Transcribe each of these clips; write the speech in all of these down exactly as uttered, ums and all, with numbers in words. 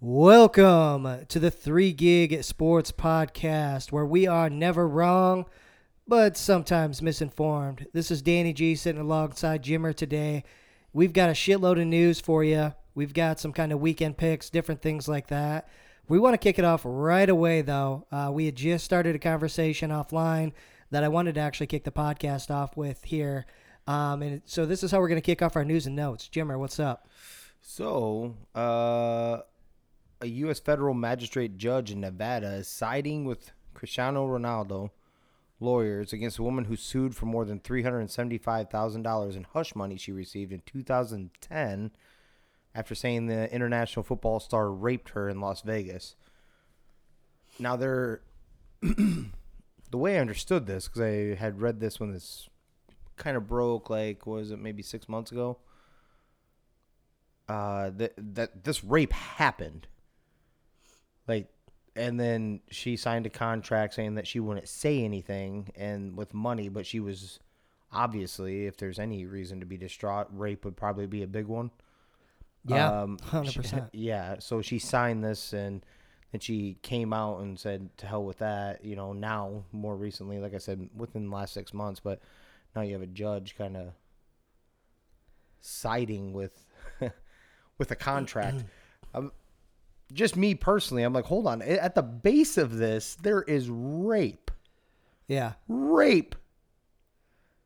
Welcome to the Three Gig Sports Podcast, where we are never wrong, but sometimes misinformed. This is Danny G sitting alongside Jimmer today. We've got a shitload of news for you. We've got some kind of weekend picks, different things like that. We want to kick it off right away, though. Uh, we had just started a conversation offline that I wanted to actually kick the podcast off with here. Um, and so this is how we're going to kick off our news and notes. Jimmer, what's up? So, uh... a U S federal magistrate judge in Nevada is siding with Cristiano Ronaldo lawyers against a woman who sued for more than three hundred seventy-five thousand dollars in hush money she received in two thousand ten after saying the international football star raped her in Las Vegas. Now, they're the way I understood this, because I had read this when this kind of broke, like, was it maybe six months ago? Uh, that that this rape happened. Like, and then she signed a contract saying that she wouldn't say anything and with money, but she was obviously, if there's any reason to be distraught, rape would probably be a big one. Yeah, um, one hundred percent. She, yeah, so she signed this and then she came out and said, to hell with that, you know, now, more recently, like I said, within the last six months, but now you have a judge kind of siding with, with a contract. um, Just me personally, I'm like, hold on. At the base of this, there is rape. Yeah, rape.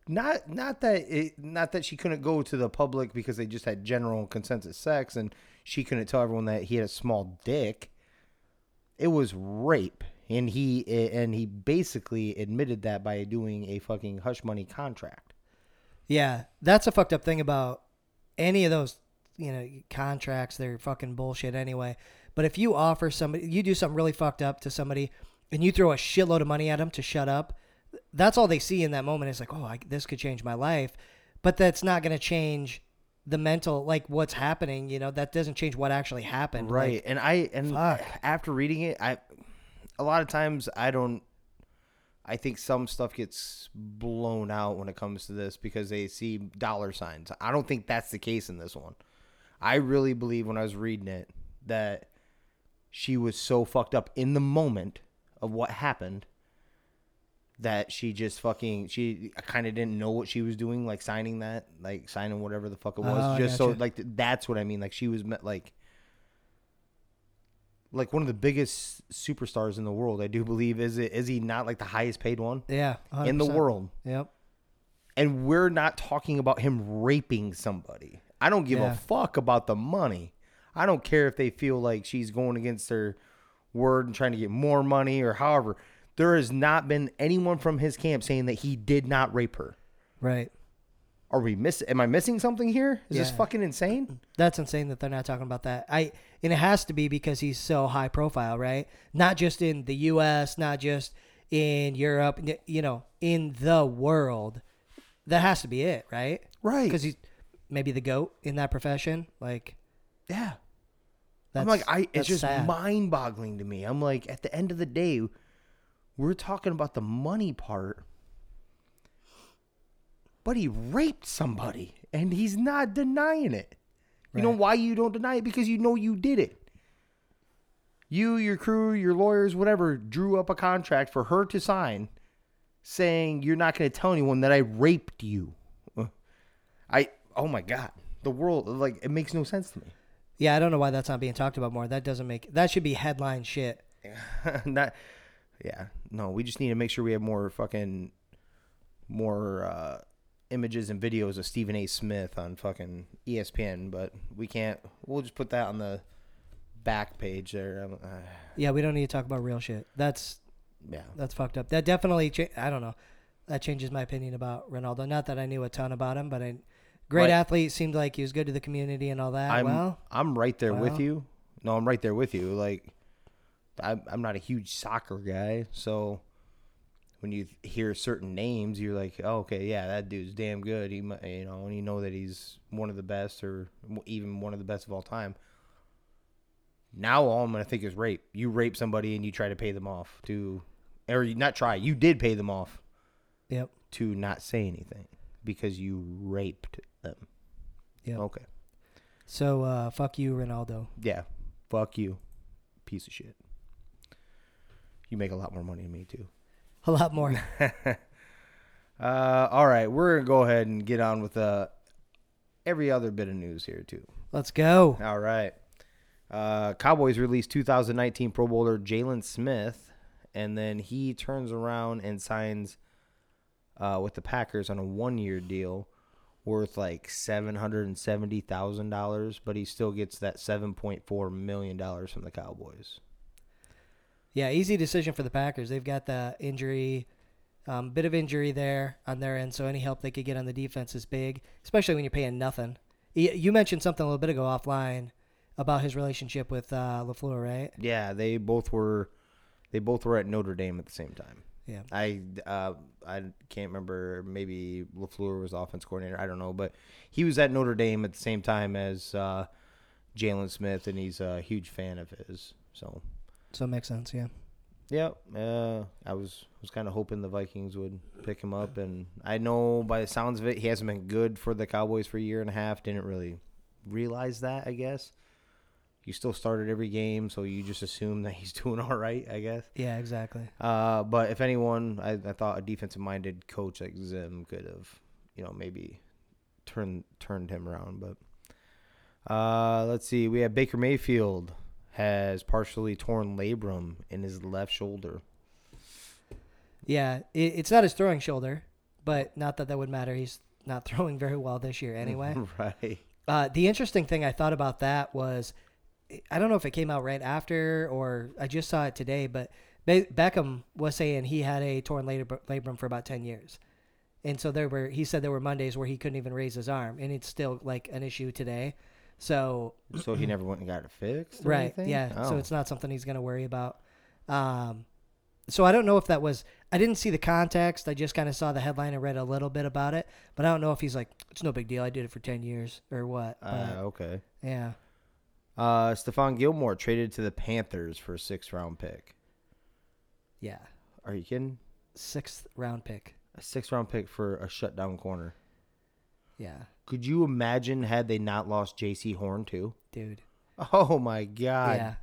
Not not that it, not that she couldn't go to the public because they just had general consensus sex, and she couldn't tell everyone that he had a small dick. It was rape, and he and he basically admitted that by doing a fucking hush money contract. Yeah, that's a fucked up thing about any of those, you know, contracts. They're fucking bullshit anyway. But if you offer somebody, you do something really fucked up to somebody, and you throw a shitload of money at them to shut up, that's all they see in that moment is like, oh, I, this could change my life. But that's not going to change the mental, like, what's happening. You know, that doesn't change what actually happened. Right. Like, and I, and fuck. After reading it, I, a lot of times I don't, I think some stuff gets blown out when it comes to this because they see dollar signs. I don't think that's the case in this one. I really believe when I was reading it that she was so fucked up in the moment of what happened that she just fucking, she kind of didn't know what she was doing, like signing that, like signing whatever the fuck it was. Oh, just gotcha. So, like, that's what I mean. Like, she was like, like one of the biggest superstars in the world, I do believe. Is it, is he not like the highest paid one? Yeah. one hundred percent. In the world. Yep. And we're not talking about him raping somebody. I don't give yeah. a fuck about the money. I don't care if they feel like she's going against her word and trying to get more money or however. There has not been anyone from his camp saying that he did not rape her. Right. Are we miss? Am I missing something here? Is yeah. this fucking insane? That's insane that they're not talking about that. I And it has to be because he's so high profile, right? Not just in the U S, not just in Europe, you know, in the world. That has to be it, right? Right. Because he's maybe the GOAT in that profession. Like, yeah. That's, I'm like, I, it's just sad. Mind-boggling to me. I'm like, at the end of the day, we're talking about the money part, but he raped somebody, and he's not denying it. You right. know why you don't deny it? Because you know you did it. You, your crew, your lawyers, whatever, drew up a contract for her to sign saying you're not going to tell anyone that I raped you. I, oh my God, the world, like, it makes no sense to me. Yeah, I don't know why that's not being talked about more. That doesn't make... That should be headline shit. Not, yeah. No, we just need to make sure we have more fucking... More uh, images and videos of Stephen A. Smith on fucking E S P N, but we can't... We'll just put that on the back page there. Uh, yeah, we don't need to talk about real shit. That's... Yeah. That's fucked up. That definitely... Cha- I don't know. That changes my opinion about Ronaldo. Not that I knew a ton about him, but I... Great right. athlete, seemed like he was good to the community and all that. I'm, well, I'm right there well. with you. No, I'm right there with you. Like, I'm, I'm not a huge soccer guy, so when you hear certain names, you're like, oh, okay, yeah, that dude's damn good. He, you know, and you know that he's one of the best, or even one of the best of all time. Now all I'm gonna think is rape. You rape somebody and you try to pay them off to, or you not try. You did pay them off. Yep. To not say anything because you raped them. Yeah. Okay. So, uh, fuck you, Ronaldo. Yeah. Fuck you, piece of shit. You make a lot more money than me, too. A lot more. uh, all right, we're going to go ahead and get on with uh, every other bit of news here, too. Let's go. All right. Uh, Cowboys released two thousand nineteen Pro Bowler Jaylen Smith, and then he turns around and signs uh, with the Packers on a one-year deal worth like seven hundred seventy thousand dollars, but he still gets that seven point four million dollars from the Cowboys. Yeah, easy decision for the Packers. They've got the injury, um, bit of injury there on their end, so any help they could get on the defense is big, especially when you're paying nothing. You mentioned something a little bit ago offline about his relationship with uh, LaFleur, right? Yeah, they both were, they both were at Notre Dame at the same time. Yeah, I uh, I can't remember. Maybe LaFleur was offense coordinator. I don't know, but he was at Notre Dame at the same time as uh, Jaylen Smith, and he's a huge fan of his. So, so it makes sense. Yeah. Yeah, uh, I was was kind of hoping the Vikings would pick him up, and I know by the sounds of it, he hasn't been good for the Cowboys for a year and a half. Didn't really realize that, I guess. You still started every game, so you just assume that he's doing all right, I guess. Yeah, exactly. Uh, but if anyone, I, I thought a defensive-minded coach like Zim could have, you know, maybe turned turned him around. But uh, let's see, we have Baker Mayfield has partially torn labrum in his left shoulder. Yeah, it, it's not his throwing shoulder, but not that that would matter. He's not throwing very well this year anyway. Right. Uh, the interesting thing I thought about that was, I don't know if it came out right after or I just saw it today, but Be- Beckham was saying he had a torn labrum for about ten years. And so there were, he said there were Mondays where he couldn't even raise his arm, and it's still like an issue today. So, so he never went and got it fixed or right, anything? Yeah. Oh. So it's not something he's going to worry about. Um, so I don't know if that was, I didn't see the context. I just kind of saw the headline and read a little bit about it, but I don't know if he's like, it's no big deal. I did it for ten years or what. But, uh, okay. Yeah. Uh, Stephon Gilmore traded to the Panthers for a sixth round pick. Yeah. Are you kidding? Sixth round pick. A sixth round pick for a shutdown corner. Yeah. Could you imagine had they not lost J C Horn too? Dude. Oh my God. Yeah.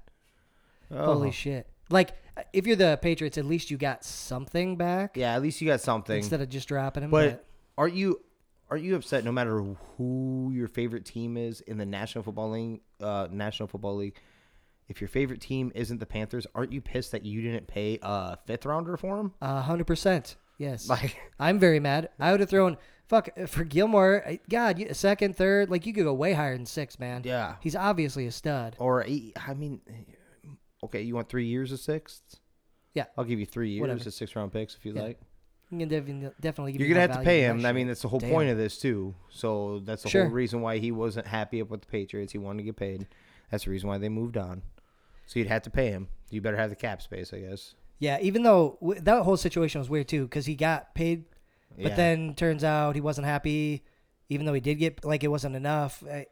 Oh. Holy shit. Like, if you're the Patriots, at least you got something back. Yeah, at least you got something. Instead of just dropping him. But, but... aren't you... Are you upset no matter who your favorite team is in the National Football League? Uh, National Football League, if your favorite team isn't the Panthers, aren't you pissed that you didn't pay a fifth rounder for him? A hundred percent, yes. Like, I'm very mad. I would have thrown fuck for Gilmore. God, second, third, like you could go way higher than six, man. Yeah, he's obviously a stud. Or eight, I mean, okay, you want three years of sixth? Yeah, I'll give you three years Whatever. of six round picks if you yeah. like. You can definitely give You're going to have to pay him. I mean, that's the whole Damn. point of this, too. So that's the sure. whole reason why he wasn't happy up with the Patriots. He wanted to get paid. That's the reason why they moved on. So you'd have to pay him. You better have the cap space, I guess. Yeah, even though w- that whole situation was weird, too, because he got paid, but yeah. then turns out he wasn't happy, even though he did get, like, it wasn't enough. I,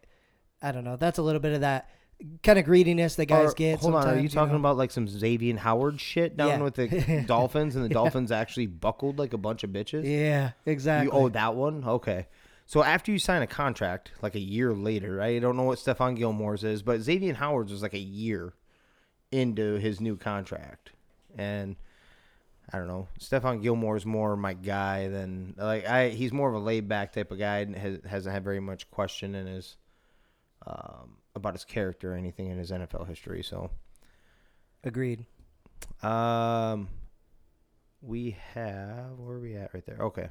I don't know. That's a little bit of that kind of greediness that guys or, get. Hold on, are you, you talking know? about like some Xavier Howard shit down yeah. with the Dolphins, and the yeah. Dolphins actually buckled like a bunch of bitches? Yeah, exactly. You owe that one? Okay. So after you sign a contract, like a year later, I don't know what Stephon Gilmore's is, but Xavier Howard's was like a year into his new contract. And I don't know, Stephon Gilmore's more my guy than, like, I. he's more of a laid-back type of guy, and has, hasn't had very much question in his... Um, about his character or anything in his N F L history, so. Agreed. Um, we have, where are we at right there? Okay.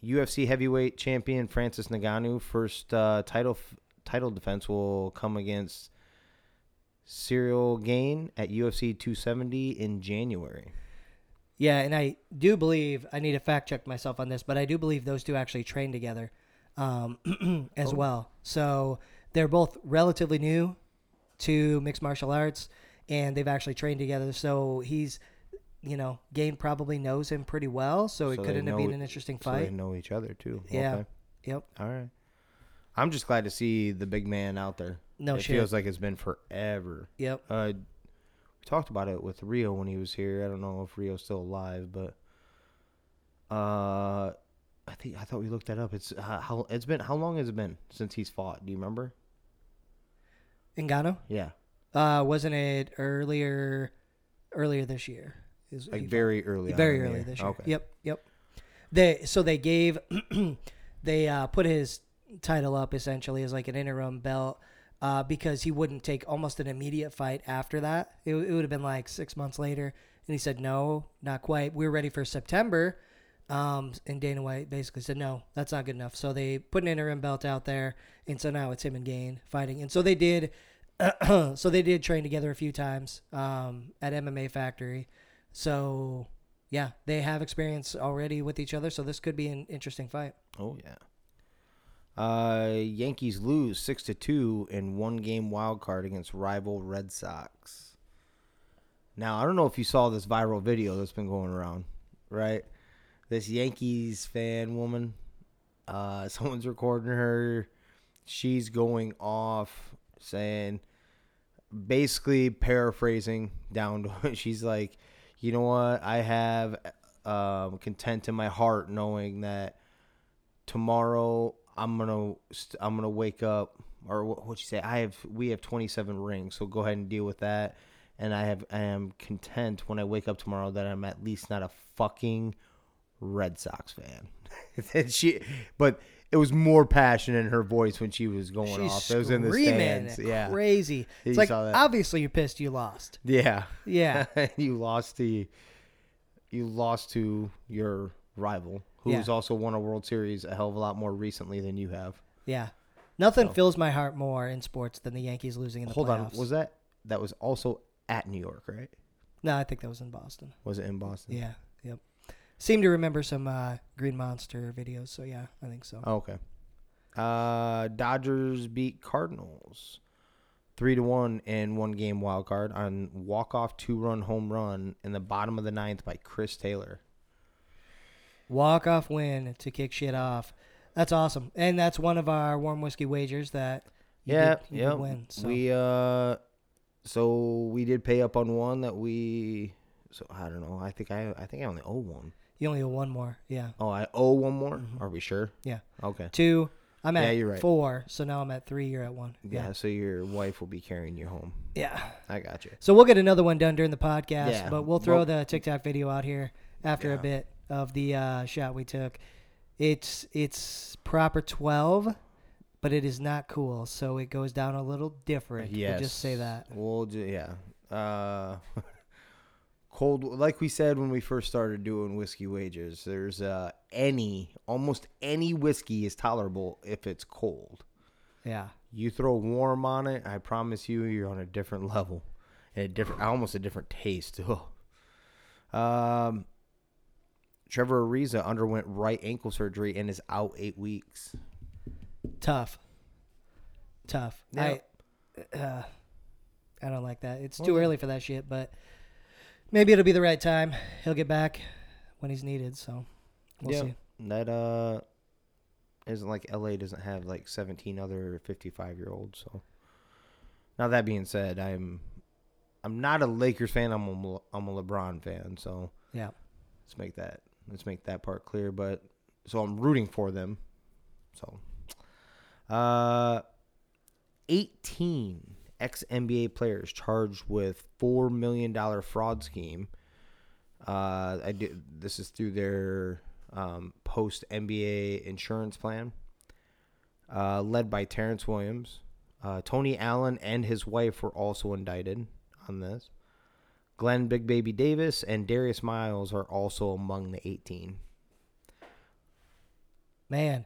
U F C heavyweight champion Francis Ngannou, first uh, title title defense will come against Cyril Gane at U F C two seventy in January. Yeah, and I do believe, I need to fact check myself on this, but I do believe those two actually train together. Um, as oh. well. So they're both relatively new to mixed martial arts, and they've actually trained together. So he's, you know, Gane probably knows him pretty well. So, so it could end up being an interesting so fight. They know each other too. Yeah. Okay. Yep. All right. I'm just glad to see the big man out there. No it shit. It feels like it's been forever. Yep. Uh, we talked about it with Rio when he was here. I don't know if Rio's still alive, but uh. I think I thought we looked that up. It's uh, how it's been. How long has it been since he's fought? Do you remember? Ngannou? Yeah. Uh, wasn't it earlier earlier this year? Is like very fought? early Very on early this year. Okay. Yep, yep. They So they gave, they uh, put his title up essentially as like an interim belt uh, because he wouldn't take almost an immediate fight after that. It, it would have been like six months later. And he said, no, not quite. We're ready for September. Um, and Dana White basically said, no, that's not good enough. So they put an interim belt out there. And so now it's him and Gane fighting. And so they did. Uh, so they did train together a few times um, at M M A Factory. So, yeah, they have experience already with each other. So this could be an interesting fight. Oh, yeah. Uh, Yankees lose six to two in one-game wild card against rival Red Sox. Now, I don't know if you saw this viral video that's been going around, right? This Yankees fan woman, uh, someone's recording her. She's going off saying, basically paraphrasing down to, she's like, you know what? I have um, content in my heart knowing that tomorrow I'm going to I'm gonna wake up, or what, what'd she say? I have, we have twenty-seven rings, so go ahead and deal with that. And I have I am content when I wake up tomorrow that I'm at least not a fucking Red Sox fan. And she, but it was more passion in her voice when she was going She's off. It was in the stands. Yeah, crazy. It's you like obviously you're pissed you lost. Yeah, yeah. you lost to you lost to your rival, who's yeah. also won a World Series a hell of a lot more recently than you have. Yeah, nothing so. fills my heart more in sports than the Yankees losing in the Hold playoffs. Hold on, was that that was also at New York, right? No, I think that was in Boston. Was it in Boston? Yeah. Yep. Seem to remember some uh, Green Monster videos, so yeah, I think so. Okay. Uh, Dodgers beat Cardinals three to one in one game wild card on walk off two run home run in the bottom of the ninth by Chris Taylor. Walk off win to kick shit off. That's awesome, and that's one of our warm whiskey wagers that you yeah did, you yeah did win, so. we uh so we did pay up on one that we. So I don't know. I think I I think I only owe one. You only owe one more, yeah. Oh, I owe one more? Mm-hmm. Are we sure? Yeah. Okay. Two. I'm at yeah, you're right. four, so now I'm at three. You're at one. Yeah, yeah, so your wife will be carrying you home. Yeah. I got you. So we'll get another one done during the podcast, yeah. but we'll throw well, the TikTok video out here after yeah. a bit of the uh, shot we took. It's it's Proper twelve, but it is not cool, so it goes down a little different. Yes. We'll just say that. We'll do, yeah. Uh... Cold, like we said when we first started doing whiskey wagers, there's uh, any, almost any whiskey is tolerable if it's cold. Yeah. You throw warm on it, I promise you, you're on a different level, and a different, almost a different taste. Oh. Um, Trevor Ariza underwent right ankle surgery and is out eight weeks. Tough. Tough. Yeah. I, uh, I don't like that. It's too okay. early for that shit, but. Maybe it'll be the right time. He'll get back when he's needed, so we'll yeah. see. That uh, isn't like L A doesn't have like seventeen other fifty-five-year-olds. So now that being said, I'm I'm not a Lakers fan. I'm a, I'm a LeBron fan. So yeah, let's make that let's make that part clear. But so I'm rooting for them. So uh, eighteen. Ex-N B A players charged with four million dollars fraud scheme. Uh, I do, this is through their um, post-N B A insurance plan, uh, led by Terrence Williams. Uh, Tony Allen and his wife were also indicted on this. Glenn Big Baby Davis and Darius Miles are also among the eighteen. Man,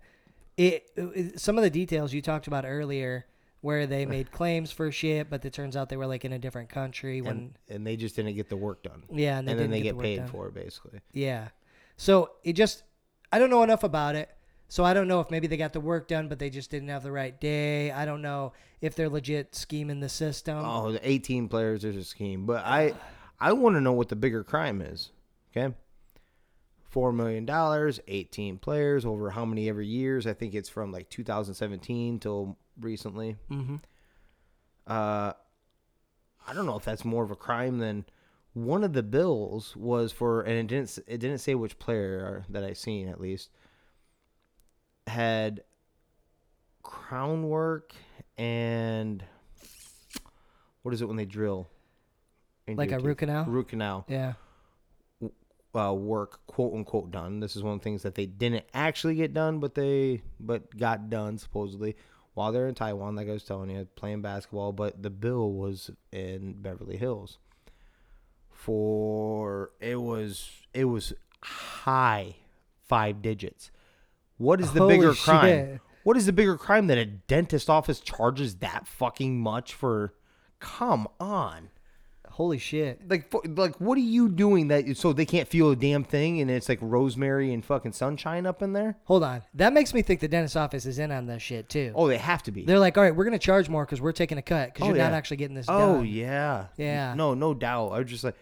it, it some of the details you talked about earlier where they made claims for shit, but it turns out they were, like, in a different country. when And, and they just didn't get the work done. Yeah, and, they and then they get, get the paid done. for it, basically. Yeah. So, it just... I don't know enough about it, so I don't know if maybe they got the work done, but they just didn't have the right day. I don't know if they're legit scheming the system. Oh, the eighteen players, there's a scheme. But I, I want to know what the bigger crime is, okay? four million dollars, eighteen players, over how many every years? I think it's from, like, two thousand seventeen till... recently. Mm-hmm. Uh, I don't know if that's more of a crime than one of the bills was for, and it didn't, it didn't say which player that I seen at least, had crown work and what is it when they drill? Like a root canal? Root canal. Yeah. Uh, work, quote unquote, done. This is one of the things that they didn't actually get done, but they but got done supposedly while they're in Taiwan, like I was telling you, playing basketball. But the bill was in Beverly Hills. For it was it was high five digits. What is the Holy bigger shit. crime? What is the bigger crime that a dentist office charges that fucking much for? Come on. Holy shit. Like, like, what are you doing that so they can't feel a damn thing and it's like rosemary and fucking sunshine up in there? Hold on. That makes me think the dentist office is in on this shit, too. Oh, they have to be. They're like, all right, we're going to charge more because we're taking a cut because oh, you're yeah. not actually getting this oh, done. Oh, yeah. Yeah. No, no doubt. I was just like,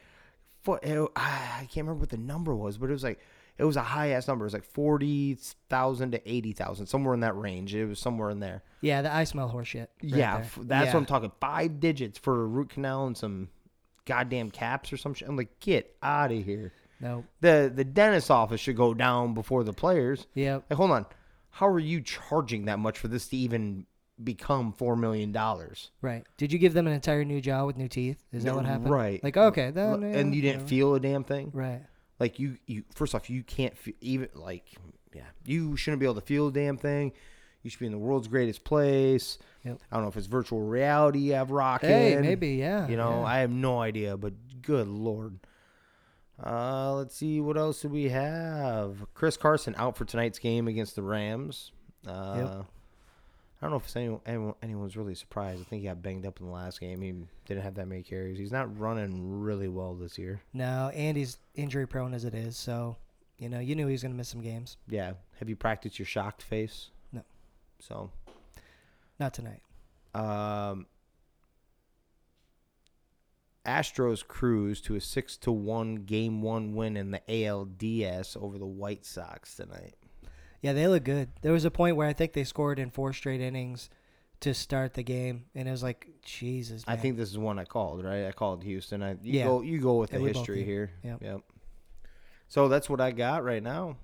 I can't remember what the number was, but it was like, it was a high-ass number. It was like forty thousand to eighty thousand, somewhere in that range. It was somewhere in there. Yeah, the, I smell horse shit. Right yeah, there. that's yeah. what I'm talking. Five digits for a root canal and some goddamn caps or some shit. I'm like, get out of here. No. Nope. The the dentist office should go down before the players. Yeah. Like, hold on. How are you charging that much for this to even become four million dollars? Right. Did you give them an entire new jaw with new teeth? Is that no, what happened? Right. Like, okay. That, yeah, and you didn't no. feel a damn thing? Right. Like, you, you, first off, you can't feel, even, like, yeah, you shouldn't be able to feel a damn thing. You should be in the world's greatest place. Yep. I don't know if it's virtual reality I've rocked Hey, in. maybe, yeah. You know, yeah. I have no idea, but good Lord. Uh, let's see, what else do we have? Chris Carson out for tonight's game against the Rams. Uh, yep. I don't know if anyone, anyone anyone's really surprised. I think he got banged up in the last game. He didn't have that many carries. He's not running really well this year. No, and he's injury prone as it is. So, you know, you knew he was going to miss some games. Yeah. Have you practiced your shocked face? No. So. Not tonight. Um, Astros cruise to a six to one game one win in the A L D S over the White Sox tonight. Yeah, they look good. There was a point where I think they scored in four straight innings to start the game, and it was like, Jesus, man. I think this is one I called, right? I called Houston. I, you, yeah. go, you go with the yeah, history here. Yep. yep. So that's what I got right now.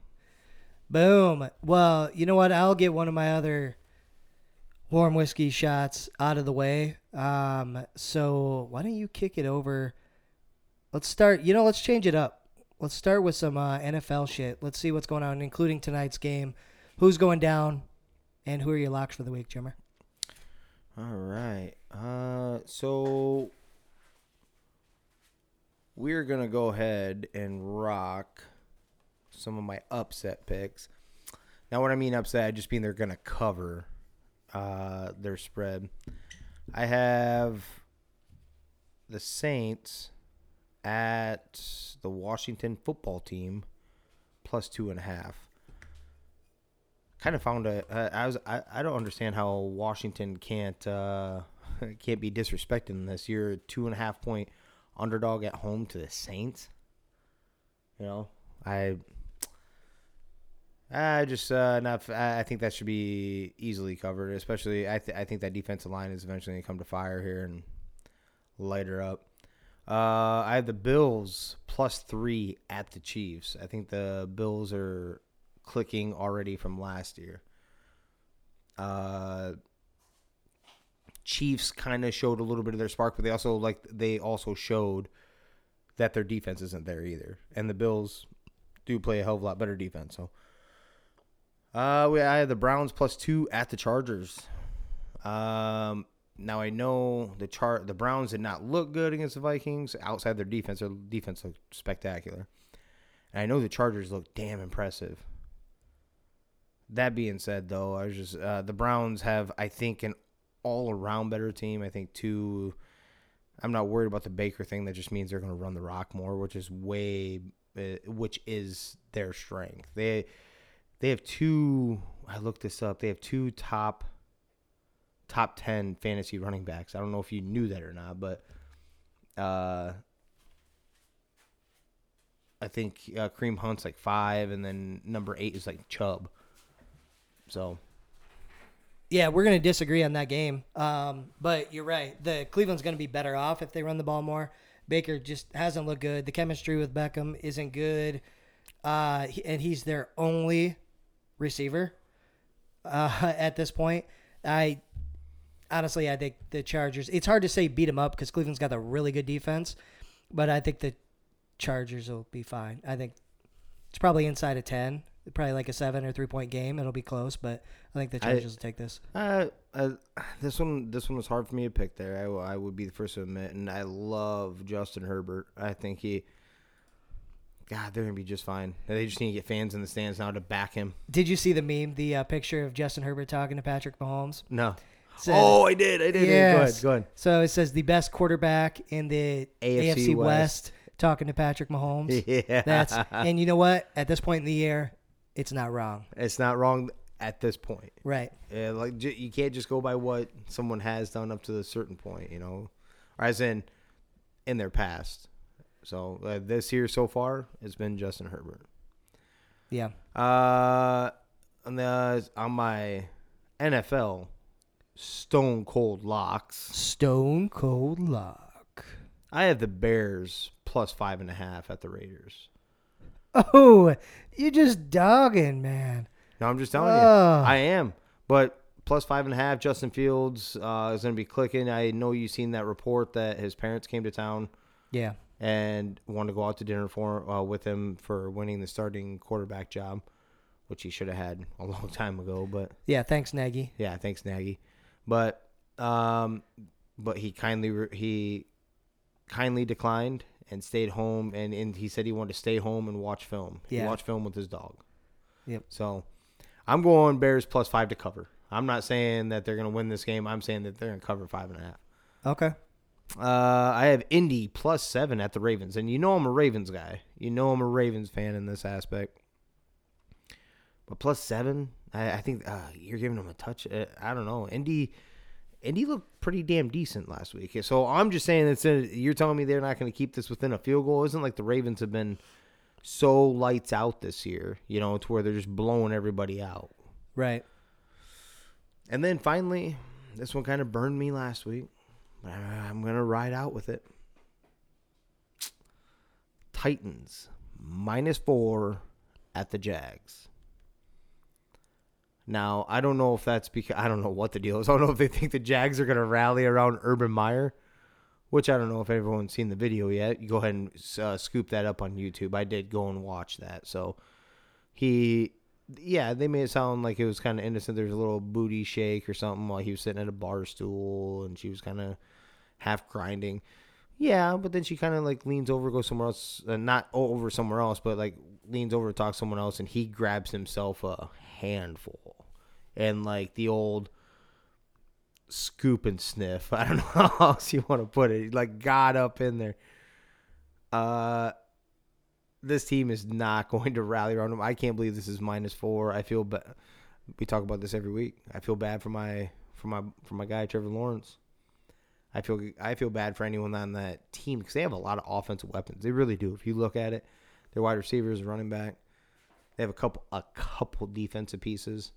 Boom. Well, you know what? I'll get one of my other warm whiskey shots out of the way. Um, so why don't you kick it over? Let's start. You know, let's change it up. Let's start with some uh, N F L shit. Let's see what's going on, including tonight's game. Who's going down, and who are your locks for the week, Jimmer? All right. Uh, so we're going to go ahead and rock some of my upset picks. Now, when I mean upset, I just mean they're going to cover uh, their spread. I have the Saints at the Washington football team, plus two and a half. Kind of found a. Uh, I was. I, I. don't understand how Washington can't. Uh, can't be disrespecting this. You're a two and a half point underdog at home to the Saints. You know, I. I just uh, not. I think that should be easily covered. Especially, I. Th- I think that defensive line is eventually going to come to fire here and light her up. Uh, I have the Bills plus three at the Chiefs. I think the Bills are clicking already from last year. Uh, Chiefs kind of showed a little bit of their spark, but they also like they also showed that their defense isn't there either. And the Bills do play a hell of a lot better defense. So, uh, we I have the Browns plus two at the Chargers. Um. Now, I know the chart, the Browns did not look good against the Vikings. Outside their defense, their defense looked spectacular. And I know the Chargers looked damn impressive. That being said, though, I was just uh, the Browns have, I think, an all-around better team. I think, too, I'm not worried about the Baker thing. That just means they're going to run the rock more, which is way, uh, which is their strength. They, they have two, I looked this up, they have two top top ten fantasy running backs. I don't know if you knew that or not, but uh, I think uh, Kareem Hunt's like five, and then number eight is like Chubb. So, yeah, we're going to disagree on that game, um, but you're right. The Cleveland's going to be better off if they run the ball more. Baker just hasn't looked good. The chemistry with Beckham isn't good, uh, and he's their only receiver uh, at this point. I... honestly, I think the Chargers, it's hard to say beat them up because Cleveland's got a really good defense, but I think the Chargers will be fine. I think it's probably inside of ten, probably like a seven or three point game. It'll be close, but I think the Chargers I, will take this. Uh, uh, this one, this one was hard for me to pick there. I, I would be the first to admit, and I love Justin Herbert. I think he, God, they're gonna be just fine. They just need to get fans in the stands now to back him. Did you see the meme, the uh, picture of Justin Herbert talking to Patrick Mahomes? No. Said, oh, I did. I did. Yes. Go ahead. Go ahead. So it says the best quarterback in the A F C, A F C West. West talking to Patrick Mahomes. Yeah. That's, and you know what? At this point in the year, it's not wrong. It's not wrong at this point. Right. Yeah, like you can't just go by what someone has done up to a certain point, you know, or as in in their past. So uh, this year so far, it's been Justin Herbert. Yeah. Uh, on the on my N F L. Stone Cold Locks. Stone Cold Lock. I have the Bears plus five and a half at the Raiders. Oh, you're just dogging, man. No, I'm just telling oh. you. I am. But plus five and a half, Justin Fields uh, is going to be clicking. I know you've seen that report that his parents came to town. Yeah. And wanted to go out to dinner for uh, with him for winning the starting quarterback job, which he should have had a long time ago. But yeah, thanks, Nagy. Yeah, thanks, Nagy. But um, but he kindly re- he kindly declined and stayed home, and, and he said he wanted to stay home and watch film. He yeah. watched film with his dog. Yep. So I'm going Bears plus five to cover. I'm not saying that they're going to win this game. I'm saying that they're going to cover five and a half. Okay. Uh, I have Indy plus seven at the Ravens, and you know I'm a Ravens guy. You know I'm a Ravens fan in this aspect. But plus seven. I think uh, you're giving them a touch. I don't know. Indy, Indy looked pretty damn decent last week. So I'm just saying it's a, you're telling me they're not going to keep this within a field goal. It isn't like the Ravens have been so lights out this year, you know, to where they're just blowing everybody out. Right. And then finally, this one kind of burned me last week. I'm going to ride out with it. Titans minus four at the Jags. Now, I don't know if that's because I don't know what the deal is. I don't know if they think the Jags are going to rally around Urban Meyer, which I don't know if everyone's seen the video yet. You go ahead and uh, scoop that up on YouTube. I did go and watch that. So he, yeah, they made it sound like it was kind of innocent. There's a little booty shake or something while he was sitting at a bar stool and she was kind of half grinding. Yeah, but then she kind of like leans over, goes somewhere else, uh, not over somewhere else, but like leans over to talk to someone else, and he grabs himself a handful, and like the old scoop and sniff. I don't know how else you want to put it. He like got up in there. Uh, this team is not going to rally around him. I can't believe this is minus four. I feel bad. We talk about this every week. I feel bad for my for my for my guy Trevor Lawrence. I feel I feel bad for anyone on that team because they have a lot of offensive weapons. They really do. If you look at it, their wide receivers, running back, they have a couple a couple defensive pieces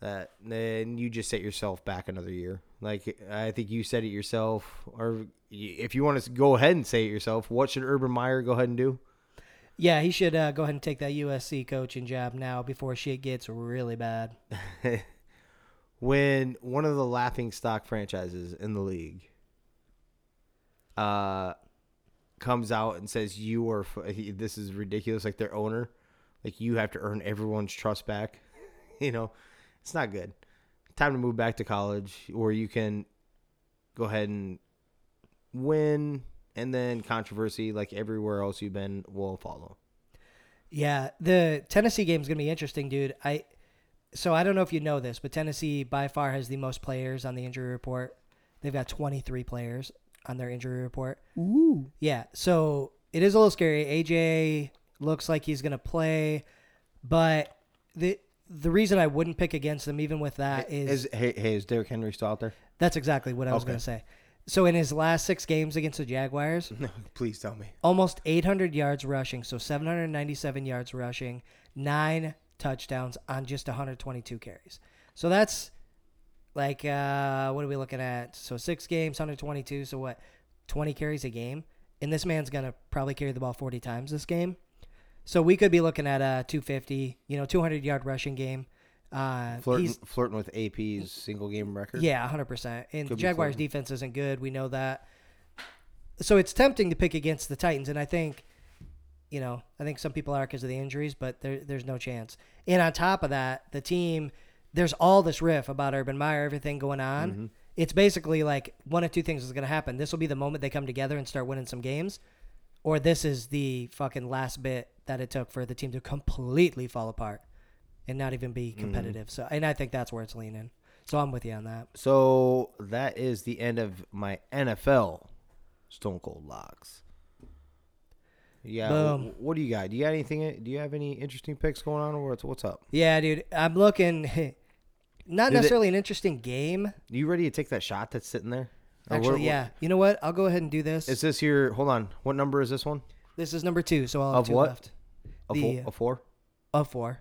that then you just set yourself back another year. Like I think you said it yourself, or if you want to go ahead and say it yourself, what should Urban Meyer go ahead and do? Yeah, he should uh, go ahead and take that U S C coaching job now before shit gets really bad. When one of the laughing stock franchises in the league uh, comes out and says, you are, this is ridiculous, like their owner, like you have to earn everyone's trust back, you know, it's not good. Time to move back to college where you can go ahead and win, and then controversy, like everywhere else you've been, will follow. Yeah, the Tennessee game is going to be interesting, dude. I... So I don't know if you know this, but Tennessee by far has the most players on the injury report. They've got twenty-three players on their injury report. Ooh. Yeah, so it is a little scary. A J looks like he's going to play, but the the reason I wouldn't pick against them even with that hey, is... is hey, hey, is Derrick Henry still out there? That's exactly what I was okay. going to say. So in his last six games against the Jaguars... No, please tell me. Almost eight hundred yards rushing, so seven hundred ninety-seven yards rushing, nine touchdowns on just one hundred twenty-two carries. So that's like, uh, what are we looking at? So six games, one hundred twenty-two. So what? twenty carries a game. And this man's going to probably carry the ball forty times this game. So we could be looking at a two hundred fifty, you know, two hundred yard rushing game Uh, flirting, he's, flirting with A P's single game record. Yeah, one hundred percent. And the Jaguars' defense isn't good. We know that. So it's tempting to pick against the Titans, and I think, you know, I think some people are because of the injuries, but there, there's no chance. And on top of that, the team, there's all this riff about Urban Meyer, everything going on. Mm-hmm. It's basically like one of two things is going to happen. This will be the moment they come together and start winning some games, or this is the fucking last bit that it took for the team to completely fall apart and not even be competitive. Mm-hmm. So, and I think that's where it's leaning. So I'm with you on that. So that is the end of my N F L Stone Cold Locks. Yeah. Boom. What do you got? Do you got anything? Do you have any interesting picks going on, or what's, what's up? Yeah, dude. I'm looking. Not Did necessarily it, an interesting game. You ready to take that shot that's sitting there? Actually, or, or, yeah. You know what? I'll go ahead and do this. Is this your? Hold on. What number is this one? This is number two. So I'll have of two what? left. Of the, what? Of four. Of four.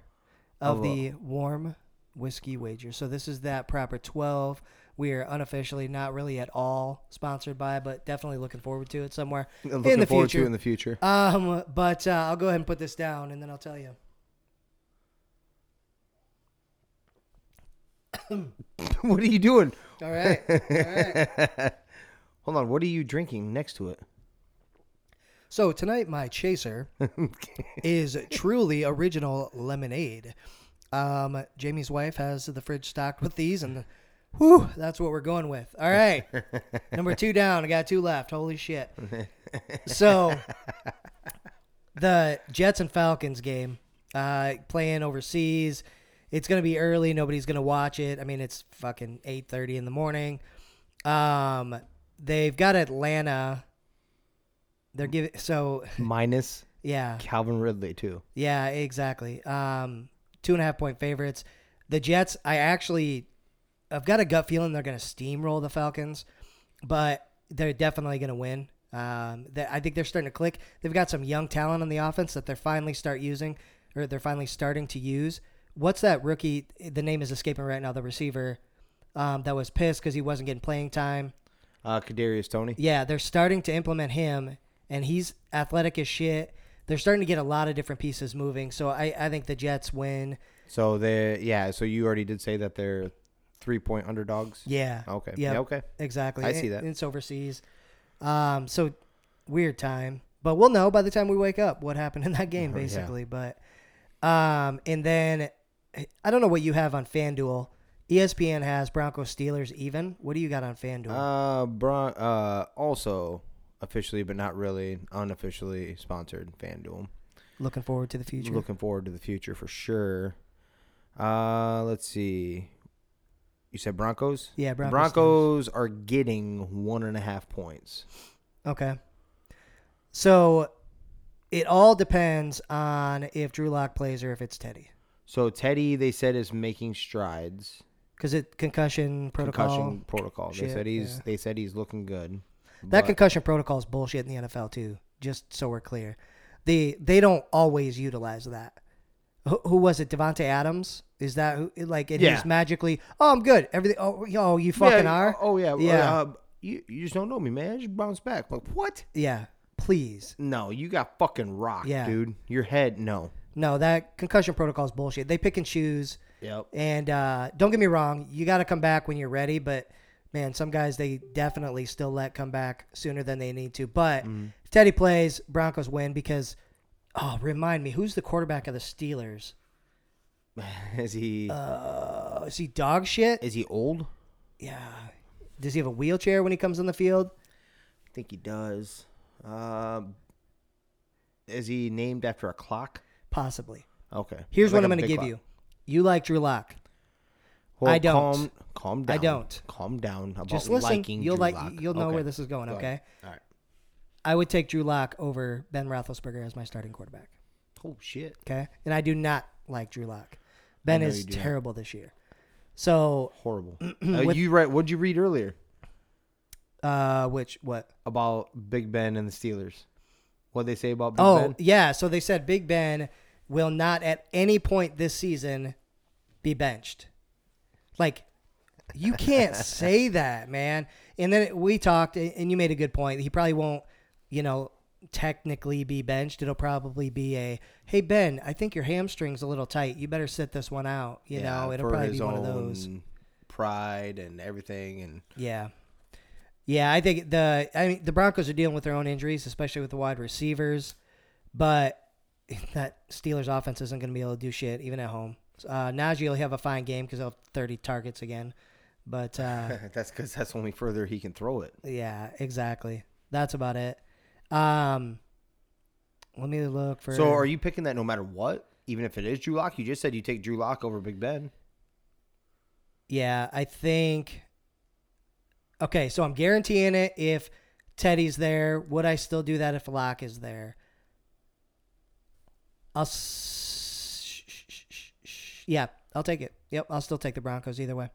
Of, of the what? Warm whiskey wager. So this is that Proper twelve. We are unofficially not really at all sponsored by, but definitely looking forward to it somewhere looking in the forward future. To in the future. Um, but uh, I'll go ahead and put this down, and then I'll tell you. What are you doing? All right. All right. Hold on. What are you drinking next to it? So tonight, my chaser okay. is Truly Original Lemonade. Um, Jamie's wife has the fridge stocked with these, and the, whew, that's what we're going with. All right. Number two down. I got two left. Holy shit. So the Jets and Falcons game, uh, playing overseas. It's going to be early. Nobody's going to watch it. I mean, it's fucking eight thirty in the morning. Um, they've got Atlanta. They're giving so minus yeah Calvin Ridley too. Yeah, exactly. Um, two and a half point favorites. The Jets. I actually, I've got a gut feeling they're going to steamroll the Falcons, but they're definitely going to win. Um, that I think they're starting to click. They've got some young talent on the offense that they're finally start using, or they're finally starting to use. What's that rookie? The name is escaping right now. The receiver um, that was pissed because he wasn't getting playing time. Uh, Kadarius Toney. Yeah, they're starting to implement him, and he's athletic as shit. They're starting to get a lot of different pieces moving. So I, I think the Jets win. So they yeah. So you already did say that they're three point underdogs. Yeah. Okay. Yep. Yeah. Okay. Exactly. I see that. It's overseas. Um. So weird time, but we'll know by the time we wake up what happened in that game, basically. Yeah. But um, and then. I don't know what you have on FanDuel. E S P N has Broncos Steelers even. What do you got on FanDuel? Uh, Bron- uh, also officially, but not really, unofficially sponsored FanDuel. Looking forward to the future. Looking forward to the future for sure. Uh, let's see. You said Broncos? Yeah, Broncos. Broncos Steelers. Are getting one and a half points. Okay. So it all depends on if Drew Lock plays or if it's Teddy. So Teddy, they said, is making strides because it concussion protocol. Concussion protocol. Shit, they said he's. Yeah. They said he's looking good. That concussion protocol is bullshit in the N F L too. Just so we're clear, the they don't always utilize that. Who, who was it? Devontae Adams? Is that who? Like it yeah. just magically? Oh, I'm good. Everything. Oh, yo, you fucking yeah, are. Oh yeah. Yeah. Uh, you you just don't know me, man. I just bounce back. Like what? Yeah. Please. No, you got fucking rocked, yeah. dude. Your head. No. No, that concussion protocol is bullshit. They pick and choose. Yep. And uh, don't get me wrong, you got to come back when you're ready. But, man, some guys, they definitely still let come back sooner than they need to. But mm-hmm. if Teddy plays, Broncos win because, oh, remind me, who's the quarterback of the Steelers? Is he uh, – Is he dog shit? Is he old? Yeah. Does he have a wheelchair when he comes on the field? I think he does. Uh, is he named after a clock? Possibly. Okay. Here's like what I'm going to give clock. you. You like Drew Lock. Well, I don't. Calm, calm down. I don't. Calm down about Just listen. liking you'll Drew like, Lock. You'll know okay. where this is going, Go okay? Ahead. All right. I would take Drew Lock over Ben Roethlisberger as my starting quarterback. Oh, shit. Okay? And I do not like Drew Lock. Ben is terrible not. this year. So. Horrible. with, uh, you read, what'd you read earlier? Uh, Which, what? About Big Ben and the Steelers. What they say about Big oh, Ben? Oh, yeah. So they said Big Ben will not at any point this season be benched. Like, you can't say that, man. And then we talked, and you made a good point. He probably won't, you know, technically be benched. It'll probably be a, hey, Ben, I think your hamstring's a little tight. You better sit this one out. You yeah, know, it'll probably be one of those. Pride and everything. And yeah. Yeah, I think the I mean the Broncos are dealing with their own injuries, especially with the wide receivers. But that Steelers offense isn't going to be able to do shit, even at home. Uh, Najee will have a fine game because he'll have thirty targets again. But uh, that's because that's only further he can throw it. Yeah, exactly. That's about it. Um, let me look for. So, are you picking that no matter what, even if it is Drew Lock? You just said you take Drew Lock over Big Ben. Yeah, I think. Okay, so I'm guaranteeing it. If Teddy's there, would I still do that if Lock is there? I'll. Sh- sh- sh- sh- yeah, I'll take it. Yep, I'll still take the Broncos either way.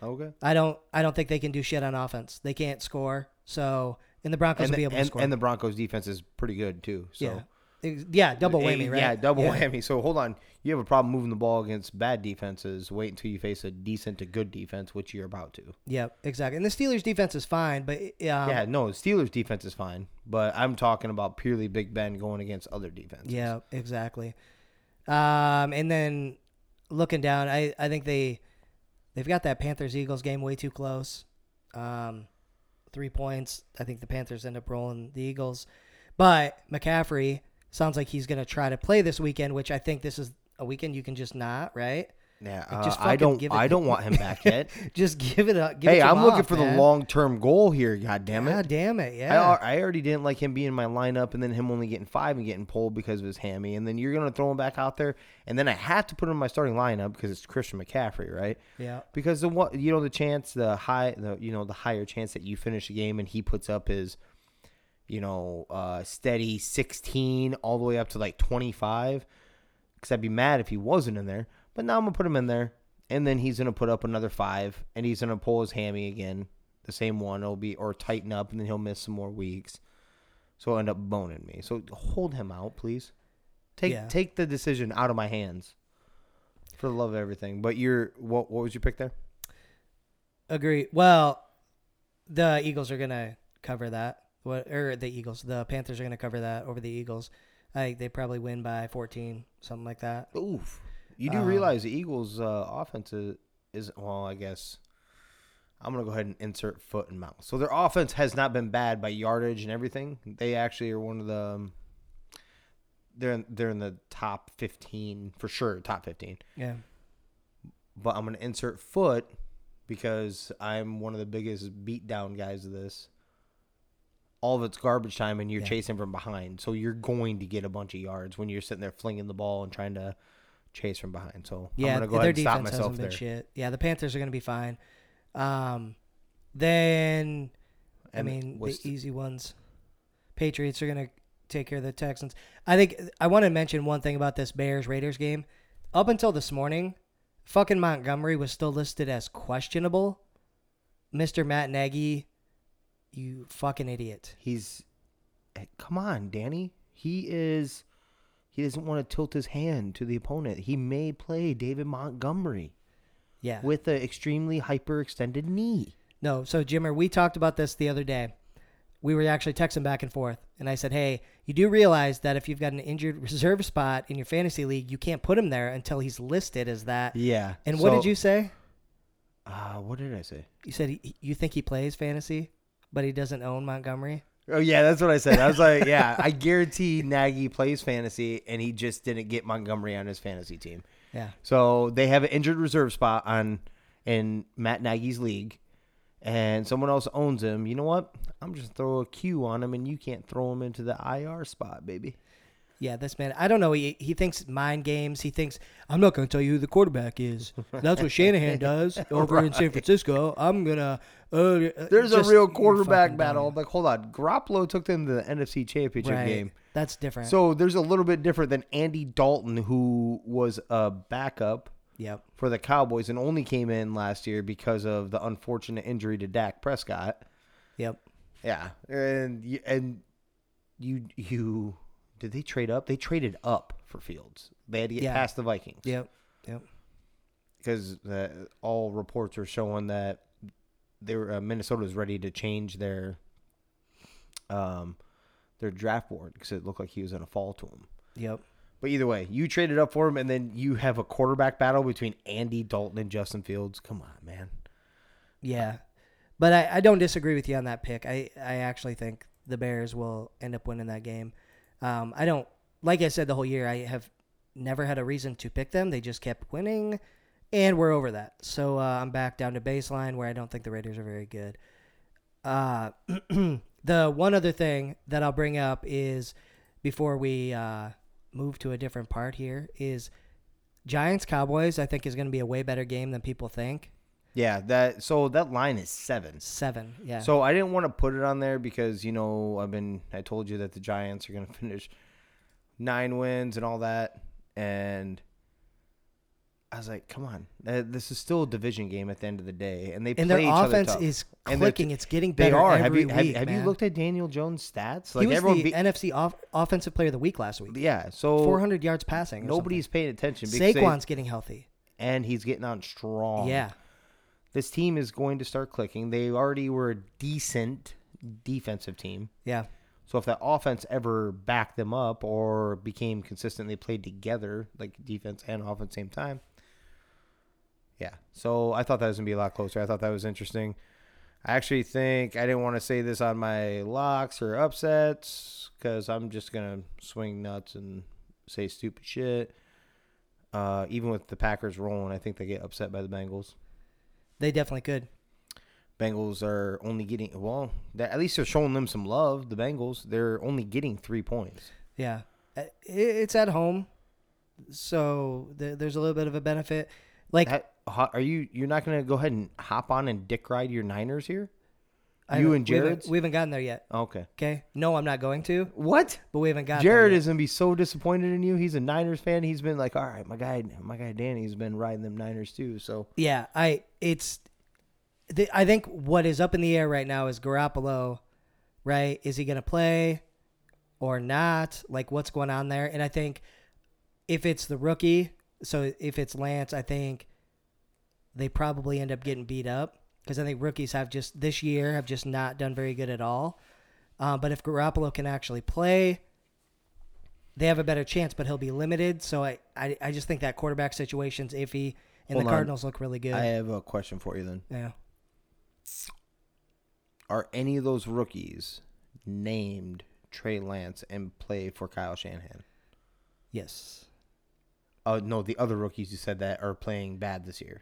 Okay. I don't. I don't think they can do shit on offense. They can't score. So. And the Broncos and the, will be able and, to score. And the Broncos' defense is pretty good, too. So. Yeah. yeah, double whammy, right? Yeah, double yeah. whammy. So, hold on. You have a problem moving the ball against bad defenses. Wait until you face a decent to good defense, which you're about to. Yeah, exactly. And the Steelers' defense is fine, but... Um, yeah, no, the Steelers' defense is fine, but I'm talking about purely Big Ben going against other defenses. Yeah, exactly. Um, and then, looking down, I, I think they, they've got that Panthers-Eagles game way too close. Um... Three points. I think the Panthers end up rolling the Eagles. But McCaffrey sounds like he's going to try to play this weekend, which I think this is a weekend you can just not, right? Yeah, uh, just I don't give it I don't want him back yet. Just give it up. Give hey, it I'm off, looking for man. the long-term goal here, God damn it. God damn it, yeah. I, I already didn't like him being in my lineup and then him only getting five and getting pulled because of his hammy. And then you're going to throw him back out there. And then I have to put him in my starting lineup because it's Christian McCaffrey, right? Yeah. Because, the one, you know, the chance, the high, the you know, the higher chance that you finish the game and he puts up his, you know, uh, steady sixteen all the way up to like twenty-five. Because I'd be mad if he wasn't in there. But now I'm going to put him in there, and then he's going to put up another five, and he's going to pull his hammy again, the same one, it'll be or tighten up, and then he'll miss some more weeks. So he'll end up boning me. So hold him out, please. Take yeah. take the decision out of my hands, for the love of everything. But you're what what was your pick there? Agree. Well, the Eagles are going to cover that. What or the Eagles, the Panthers are going to cover that over the Eagles. I think they probably win by fourteen, something like that. Oof. You do realize the Eagles' uh, offense is, is, well, I guess I'm going to go ahead and insert foot and mouth. So their offense has not been bad by yardage and everything. They actually are one of the, um, they're, in, they're in the top fifteen, for sure, top fifteen. Yeah. But I'm going to insert foot because I'm one of the biggest beatdown guys of this. All of it's garbage time and you're yeah. chasing from behind. So you're going to get a bunch of yards when you're sitting there flinging the ball and trying to chase from behind. So yeah, I'm going to go ahead and stop myself there. Shit. Yeah, the Panthers are going to be fine. Um, then, and I mean, the easy ones. Patriots are going to take care of the Texans. I think I want to mention one thing about this Bears-Raiders game. Up until this morning, fucking Montgomery was still listed as questionable. Mister Matt Nagy, you fucking idiot. He's, come on, Danny. He is... He doesn't want to tilt his hand to the opponent. He may play David Montgomery yeah, with an extremely hyperextended knee. No, so, Jimmer, we talked about this the other day. We were actually texting back and forth, and I said, hey, you do realize that if you've got an injured reserve spot in your fantasy league, you can't put him there until he's listed as that. Yeah. And what so, did you say? Uh, what did I say? You said he, you think he plays fantasy, but he doesn't own Montgomery? Oh, yeah, that's what I said. I was like, yeah, I guarantee Nagy plays fantasy, and he just didn't get Montgomery on his fantasy team. Yeah. So they have an injured reserve spot on in Matt Nagy's league, and someone else owns him. You know what? I'm just throw a Q on him, and you can't throw him into the I R spot, baby. Yeah, this man, I don't know. He, he thinks mind games. He thinks, I'm not going to tell you who the quarterback is. That's what Shanahan does over right. in San Francisco. I'm going to. Uh, There's just, a real quarterback battle. Like, hold on. Garoppolo took them to the N F C Championship right. game. That's different. So there's a little bit different than Andy Dalton, who was a backup yep. for the Cowboys and only came in last year because of the unfortunate injury to Dak Prescott. Yep. Yeah. And and you you. Did they trade up? They traded up for Fields. They had to get yeah. past the Vikings. Yep, yep. Because uh, all reports are showing that they were, uh, Minnesota was ready to change their um, their draft board because it looked like he was going to fall to him. Yep. But either way, you traded up for him, and then you have a quarterback battle between Andy Dalton and Justin Fields. Come on, man. Yeah. But I, I don't disagree with you on that pick. I, I actually think the Bears will end up winning that game. Um, I don't – like I said the whole year, I have never had a reason to pick them. They just kept winning, and we're over that. So uh, I'm back down to baseline where I don't think the Raiders are very good. Uh, the one other thing that I'll bring up is before we uh, move to a different part here is Giants-Cowboys I think is going to be a way better game than people think. Yeah, that so that line is seven. Seven, yeah. So I didn't want to put it on there because, you know, I've been I told you that the Giants are going to finish nine wins and all that, and I was like, come on, this is still a division game at the end of the day, and they and play each other tough. And their offense is clicking; it's getting better. They are. Every have you week, have, have you looked at Daniel Jones' stats? Like he was everyone the be- N F C off- offensive player of the week last week. Yeah, so four hundred yards passing. Nobody's something. Paying attention. Because Saquon's they, getting healthy, and he's getting on strong. Yeah. This team is going to start clicking. They already were a decent defensive team. Yeah. So if that offense ever backed them up or became consistent, they played together, like defense and offense at the same time. Yeah. So I thought that was going to be a lot closer. I thought that was interesting. I actually think I didn't want to say this on my locks or upsets because I'm just going to swing nuts and say stupid shit. Uh, even with the Packers rolling, I think they get upset by the Bengals. They definitely could. Bengals are only getting, well, at least they're showing them some love, the Bengals. They're only getting three points. Yeah. It's at home, so there's a little bit of a benefit. Like, that, are you, you're not going to go ahead and hop on and dick ride your Niners here? I you and Jared? We, we haven't gotten there yet. Okay. Okay. No, I'm not going to. What? But we haven't gotten Jared there Jared is going to be so disappointed in you. He's a Niners fan. He's been like, all right, my guy, my guy Danny's been riding them Niners too. So yeah, I it's, the, I think what is up in the air right now is Garoppolo, right? Is he going to play or not? Like what's going on there? And I think if it's the rookie, so if it's Lance, I think they probably end up getting beat up. Because I think rookies have just this year have just not done very good at all. Uh, but if Garoppolo can actually play, they have a better chance, but he'll be limited. So I, I, I just think that quarterback situation's iffy, and Hold the Cardinals on. Look really good. I have a question for you then. Yeah. Are any of those rookies named Trey Lance and play for Kyle Shanahan? Yes. Uh, no, the other rookies you said that are playing bad this year.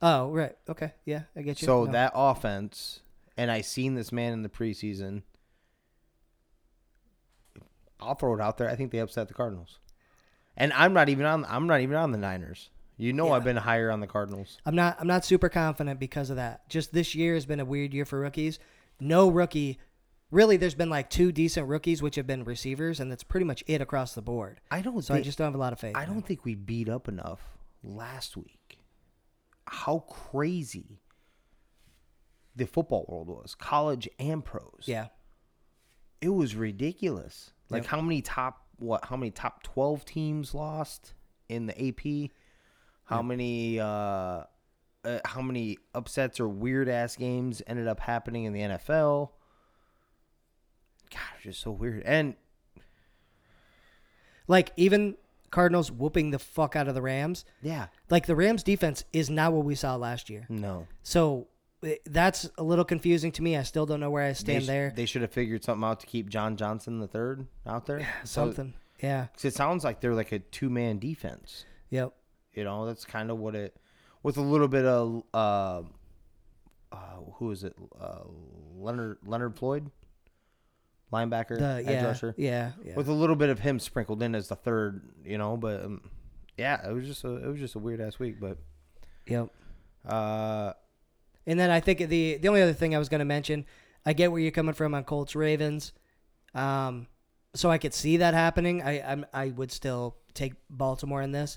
Oh, right. Okay. Yeah, I get you. So no. That offense, and I seen this man in the preseason. I'll throw it out there. I think they upset the Cardinals. And I'm not even on I'm not even on the Niners. You know yeah. I've been higher on the Cardinals. I'm not I'm not super confident because of that. Just this year has been a weird year for rookies. No rookie Really, there's been like two decent rookies, which have been receivers, and that's pretty much it across the board. I don't So think, I just don't have a lot of faith. I don't think we beat up enough last week. How crazy the football world was, college and pros. Yeah. It was ridiculous. Like yep. how many top what how many top twelve teams lost in the A P? How yep. many uh, uh how many upsets or weird ass games ended up happening in the N F L? God, it's just so weird. And like even Cardinals whooping the fuck out of the Rams. Yeah. Like the Rams defense is not what we saw last year. No. So that's a little confusing to me. I still don't know where I stand they sh- there. They should have figured something out to keep John Johnson the third out there. something. So, yeah. Because it sounds like they're like a two-man defense. Yep. You know, that's kind of what it – with a little bit of uh, – uh, who is it? Uh, Leonard Leonard Floyd? Linebacker, the, yeah, edge rusher. Yeah, yeah, with a little bit of him sprinkled in as the third, you know. But um, yeah, it was just a it was just a weird ass week. But yep. Uh, and then I think the the only other thing I was going to mention, I get where you're coming from on Colts Ravens. Um, so I could see that happening. I I'm, I would still take Baltimore in this,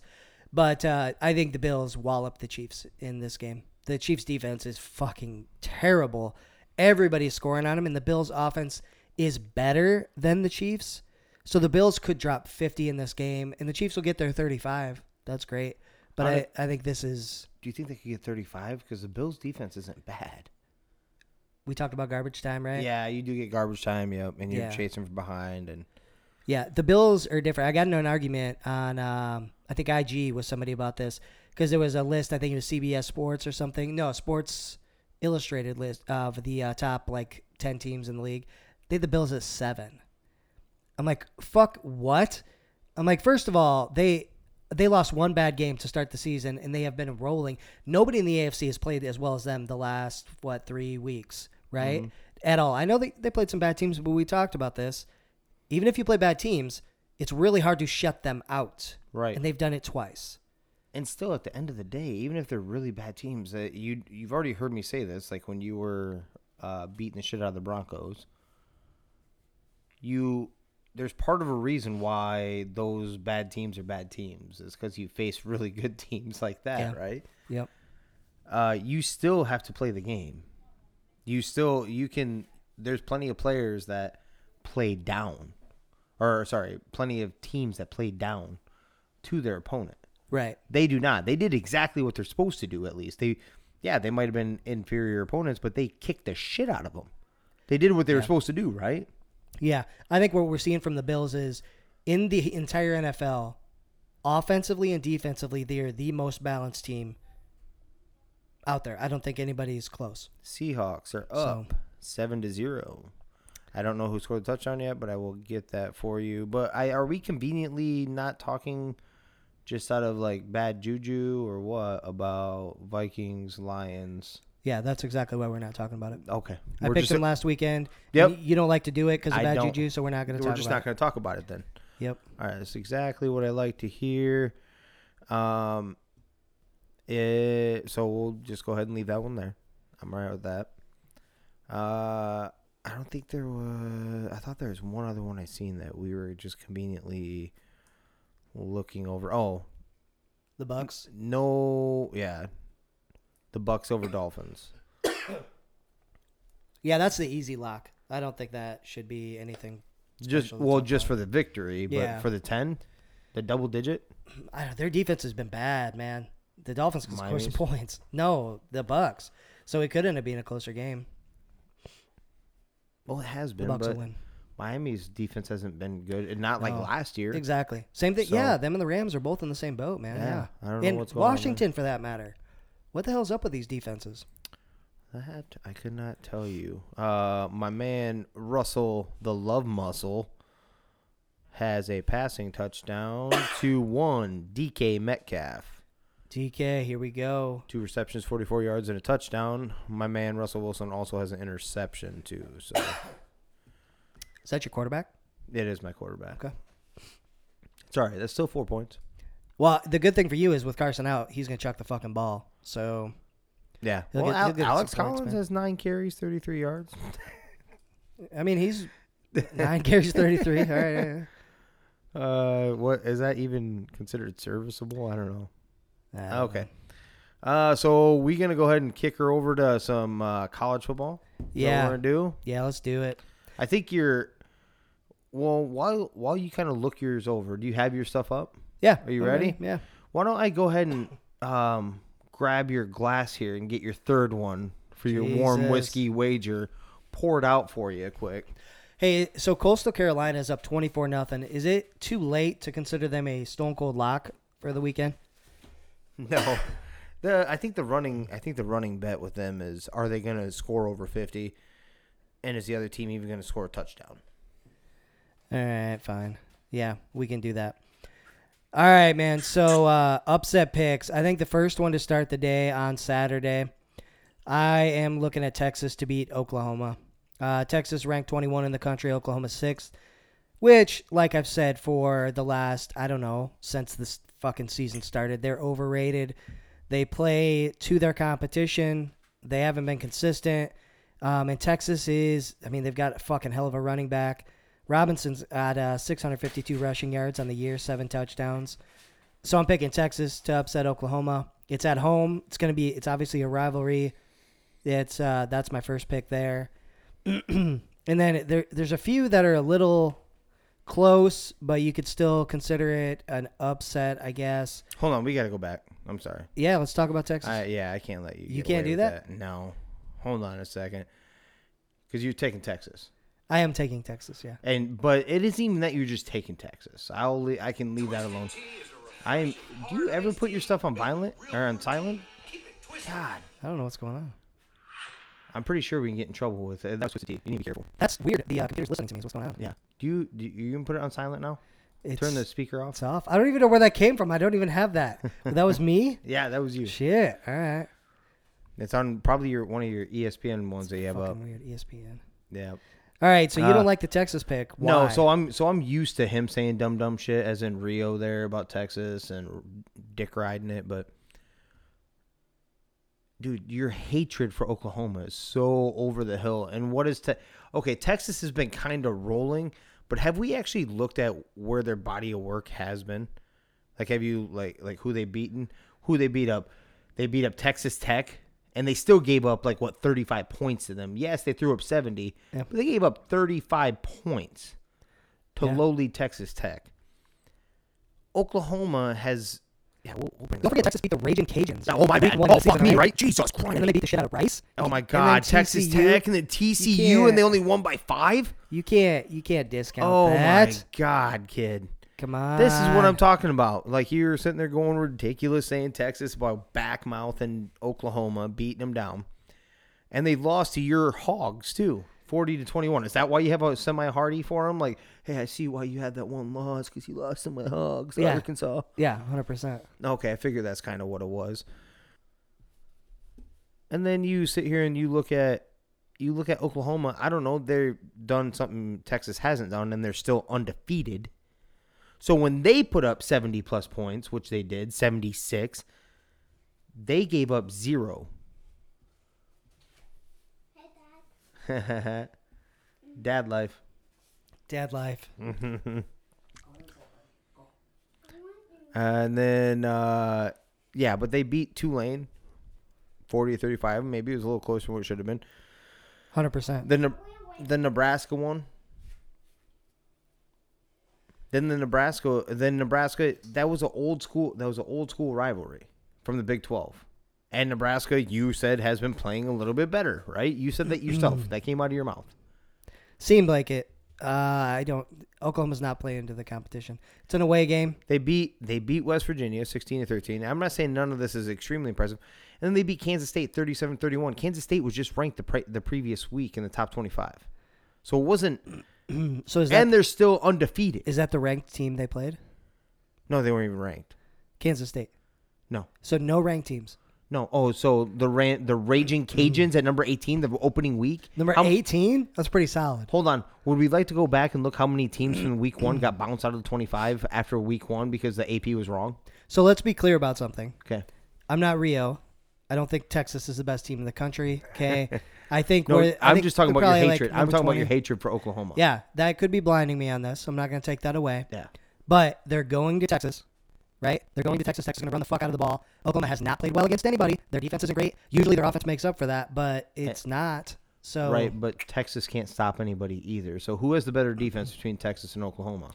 but uh, I think the Bills wallop the Chiefs in this game. The Chiefs defense is fucking terrible. Everybody's scoring on them, and the Bills offense is better than the Chiefs. So the Bills could drop fifty in this game, and the Chiefs will get their thirty-five. That's great. But I, I think this is... Do you think they could get thirty-five? Because the Bills' defense isn't bad. we talked about garbage time, right? Yeah, you do get garbage time, yep, and you're yeah. chasing from behind. And yeah, the Bills are different. I got into an argument on, um, I think I G with somebody about this, because there was a list, I think it was C B S Sports or something. No, Sports Illustrated list of the uh, top, like, ten teams in the league. They had the Bills at seven. I'm like, fuck what? I'm like, first of all, they they lost one bad game to start the season, and they have been rolling. Nobody in the A F C has played as well as them the last, what, three weeks, right? Mm-hmm. At all. I know they, they played some bad teams, but we talked about this. Even if you play bad teams, it's really hard to shut them out. Right. And they've done it twice. And still, at the end of the day, even if they're really bad teams, uh, you, you've already heard me say this, like when you were uh, beating the shit out of the Broncos, you... There's part of a reason why those bad teams are bad teams. It's because you face really good teams like that, yeah. right? Yep. Uh, you still have to play the game. You still, you can, there's plenty of players that play down. Or, sorry, plenty of teams that play down to their opponent. Right. They do not. They did exactly what they're supposed to do, at least. They, yeah, they might have been inferior opponents, but they kicked the shit out of them. They did what they yeah. were supposed to do, right? Yeah, I think what we're seeing from the Bills is in the entire N F L, offensively and defensively, they are the most balanced team out there. I don't think anybody's close. Seahawks are up seven to zero. I don't know who scored the touchdown yet, but I will get that for you. But I, are we conveniently not talking just out of like bad juju or what about Vikings, Lions? Yeah, that's exactly why we're not talking about it. Okay. I we're picked them last weekend. Yep. You don't like to do it because of bad juju, so we're not going to talk about it. We're just not going to talk about it then. Yep. All right, that's exactly what I like to hear. Um, it, so we'll just go ahead and leave that one there. I'm all right with that. Uh, I don't think there was – I thought there was one other one I seen that we were just conveniently looking over. Oh. The Bucks? No, yeah. The Bucks over Dolphins. Yeah, that's the easy lock. I don't think that should be anything. Just well, just for the victory, but yeah. for the ten, the double digit. I don't, their defense has been bad, man. The Dolphins can Miami's. score some points. No, the Bucks. So it could end up being a closer game. Well, it has been. The Bucks but will win. Miami's defense hasn't been good, and not like no. last year. Exactly. Same thing. So, yeah, them and the Rams are both in the same boat, man. Yeah, yeah. I don't know and what's going Washington, on for that matter. What the hell's up with these defenses? That I could not tell you. Uh, my man Russell, the love muscle, has a passing touchdown to one D K Metcalf. D K, here we go. Two receptions, forty-four yards, and a touchdown. My man Russell Wilson also has an interception too. So, is that your quarterback? It is my quarterback. Okay. Sorry, that's still four points. Well, the good thing for you is with Carson out, he's gonna chuck the fucking ball. So, yeah. Well, get, Al- Alex Collins points, has nine carries, thirty-three yards. I mean, he's nine carries, thirty-three. All right. Yeah, yeah. Uh, what is that even considered serviceable? I don't know. I don't okay. Know. Uh, so we're gonna go ahead and kick her over to some uh, college football. Is yeah. That what we're gonna do? Yeah, let's do it. I think you're. Well, while while you kind of look yours over, do you have your stuff up? Yeah. Are you ready? ready? Yeah. Why don't I go ahead and um. grab your glass here and get your third one for your Jesus. warm whiskey wager poured out for you quick. Hey, so Coastal Carolina is up twenty-four nothing. Is it too late to consider them a stone cold lock for the weekend? No. the I think the running I think the running bet with them is, are they going to score over fifty, and is the other team even going to score a touchdown? All right, fine. Yeah, we can do that. All right, man. So uh, upset picks. I think the first one to start the day on Saturday, I am looking at Texas to beat Oklahoma. Uh, Texas ranked twenty-one in the country, Oklahoma sixth, which, like I've said for the last, I don't know, since this fucking season started, they're overrated. They play to their competition. They haven't been consistent. Um, and Texas is, I mean, they've got a fucking hell of a running back. Robinson's at uh, six hundred fifty-two rushing yards on the year, seven touchdowns. So I'm picking Texas to upset Oklahoma. It's at home. It's going to be, it's obviously a rivalry. It's uh, that's my first pick there. And then there, there's a few that are a little close, but you could still consider it an upset, I guess. Hold on. We got to go back. I'm sorry. Yeah. Let's talk about Texas. Uh, yeah. I can't let you. You can't do that? that? No. Hold on a second. Because you're taking Texas. I am taking Texas, yeah. And but it isn't even that you're just taking Texas. I'll le- I can leave that alone. I am. Do you ever put your stuff on violent or on silent? God, I don't know what's going on. I'm pretty sure we can get in trouble with it. That's what's deep. You need to be careful. That's weird. The uh, computer's listening to me. Is what's going on? Yeah. Do you do you can put it on silent now? It's, Turn the speaker off. It's off. I don't even know where that came from. I don't even have that. But that was me? Yeah, that was you. Shit. All right. It's on probably your one of your E S P N ones it's that you have up. Weird E S P N. Yeah. All right, so you uh, don't like the Texas pick. Why? No, so I'm so I'm used to him saying dumb dumb shit as in Rio there about Texas and dick riding it, but dude, your hatred for Oklahoma is so over the hill. And what is te- Okay, Texas has been kind of rolling, but have we actually looked at where their body of work has been? Like, have you like like who they beaten? Who they beat up? They beat up Texas Tech, and they still gave up like what thirty-five points to them. Yes, they threw up seventy, yeah. But they gave up thirty-five points to yeah. lowly Texas Tech. Oklahoma has. Yeah, we'll, we'll Don't forget, Texas beat the Raging Cajuns. Oh, my bad. Oh, fuck me, right? Jesus Christ. And then they beat the shit out of Rice. Oh, my God. Texas Tech and then T C U, and they only won by five? You can't You can't discount oh that. Oh, my God, kid. Come on. This is what I'm talking about. Like, you're sitting there going ridiculous, saying Texas about backmouth and Oklahoma, beating them down. And they lost to your Hogs, too, forty to twenty-one. Is that why you have a semi-hardy for them? Like, hey, I see why you had that one loss because you lost to my Hogs, yeah. Arkansas. Yeah, one hundred percent. Okay, I figure that's kind of what it was. And then you sit here and you look at you look at Oklahoma. I don't know. They've done something Texas hasn't done, and they're still undefeated. So when they put up seventy-plus points, which they did, seventy-six, they gave up zero. Dad life. Dad life. And then, uh, yeah, but they beat Tulane forty to thirty-five. Maybe it was a little closer than what it should have been. one hundred percent. The, ne- the Nebraska one. Then the Nebraska, then Nebraska, that was an old school, that was an old school rivalry from the Big twelve. And Nebraska, you said, has been playing a little bit better, right? You said that yourself. That came out of your mouth. Seemed like it. Uh, I don't. Oklahoma's not playing into the competition. It's an away game. They beat they beat West Virginia sixteen to thirteen. I'm not saying none of this is extremely impressive. And then they beat Kansas State thirty-seven thirty-one. Kansas State was just ranked the pre- the previous week in the top twenty-five. So it wasn't. So is that, and they're still undefeated. Is that the ranked team they played? No, they weren't even ranked. Kansas State. No. So no ranked teams. No, oh, so the ran, the Raging Cajuns at number eighteen, the opening week. Number how, eighteen? That's pretty solid. Hold on. Would we like to go back and look how many teams from week one got bounced out of the twenty-five after week one because the A P was wrong? So let's be clear about something. Okay. I'm not Rio. I don't think Texas is the best team in the country, okay? I think no, we're... I I'm think just talking about your hatred. Like I'm talking twenty. About your hatred for Oklahoma. Yeah, that could be blinding me on this. I'm not going to take that away. Yeah. But they're going to Texas. Right? They're going to Texas. Texas is going to run the fuck out of the ball. Oklahoma has not played well against anybody. Their defense isn't great. Usually their offense makes up for that, but it's not. So right, but Texas can't stop anybody either. So who has the better defense between Texas and Oklahoma?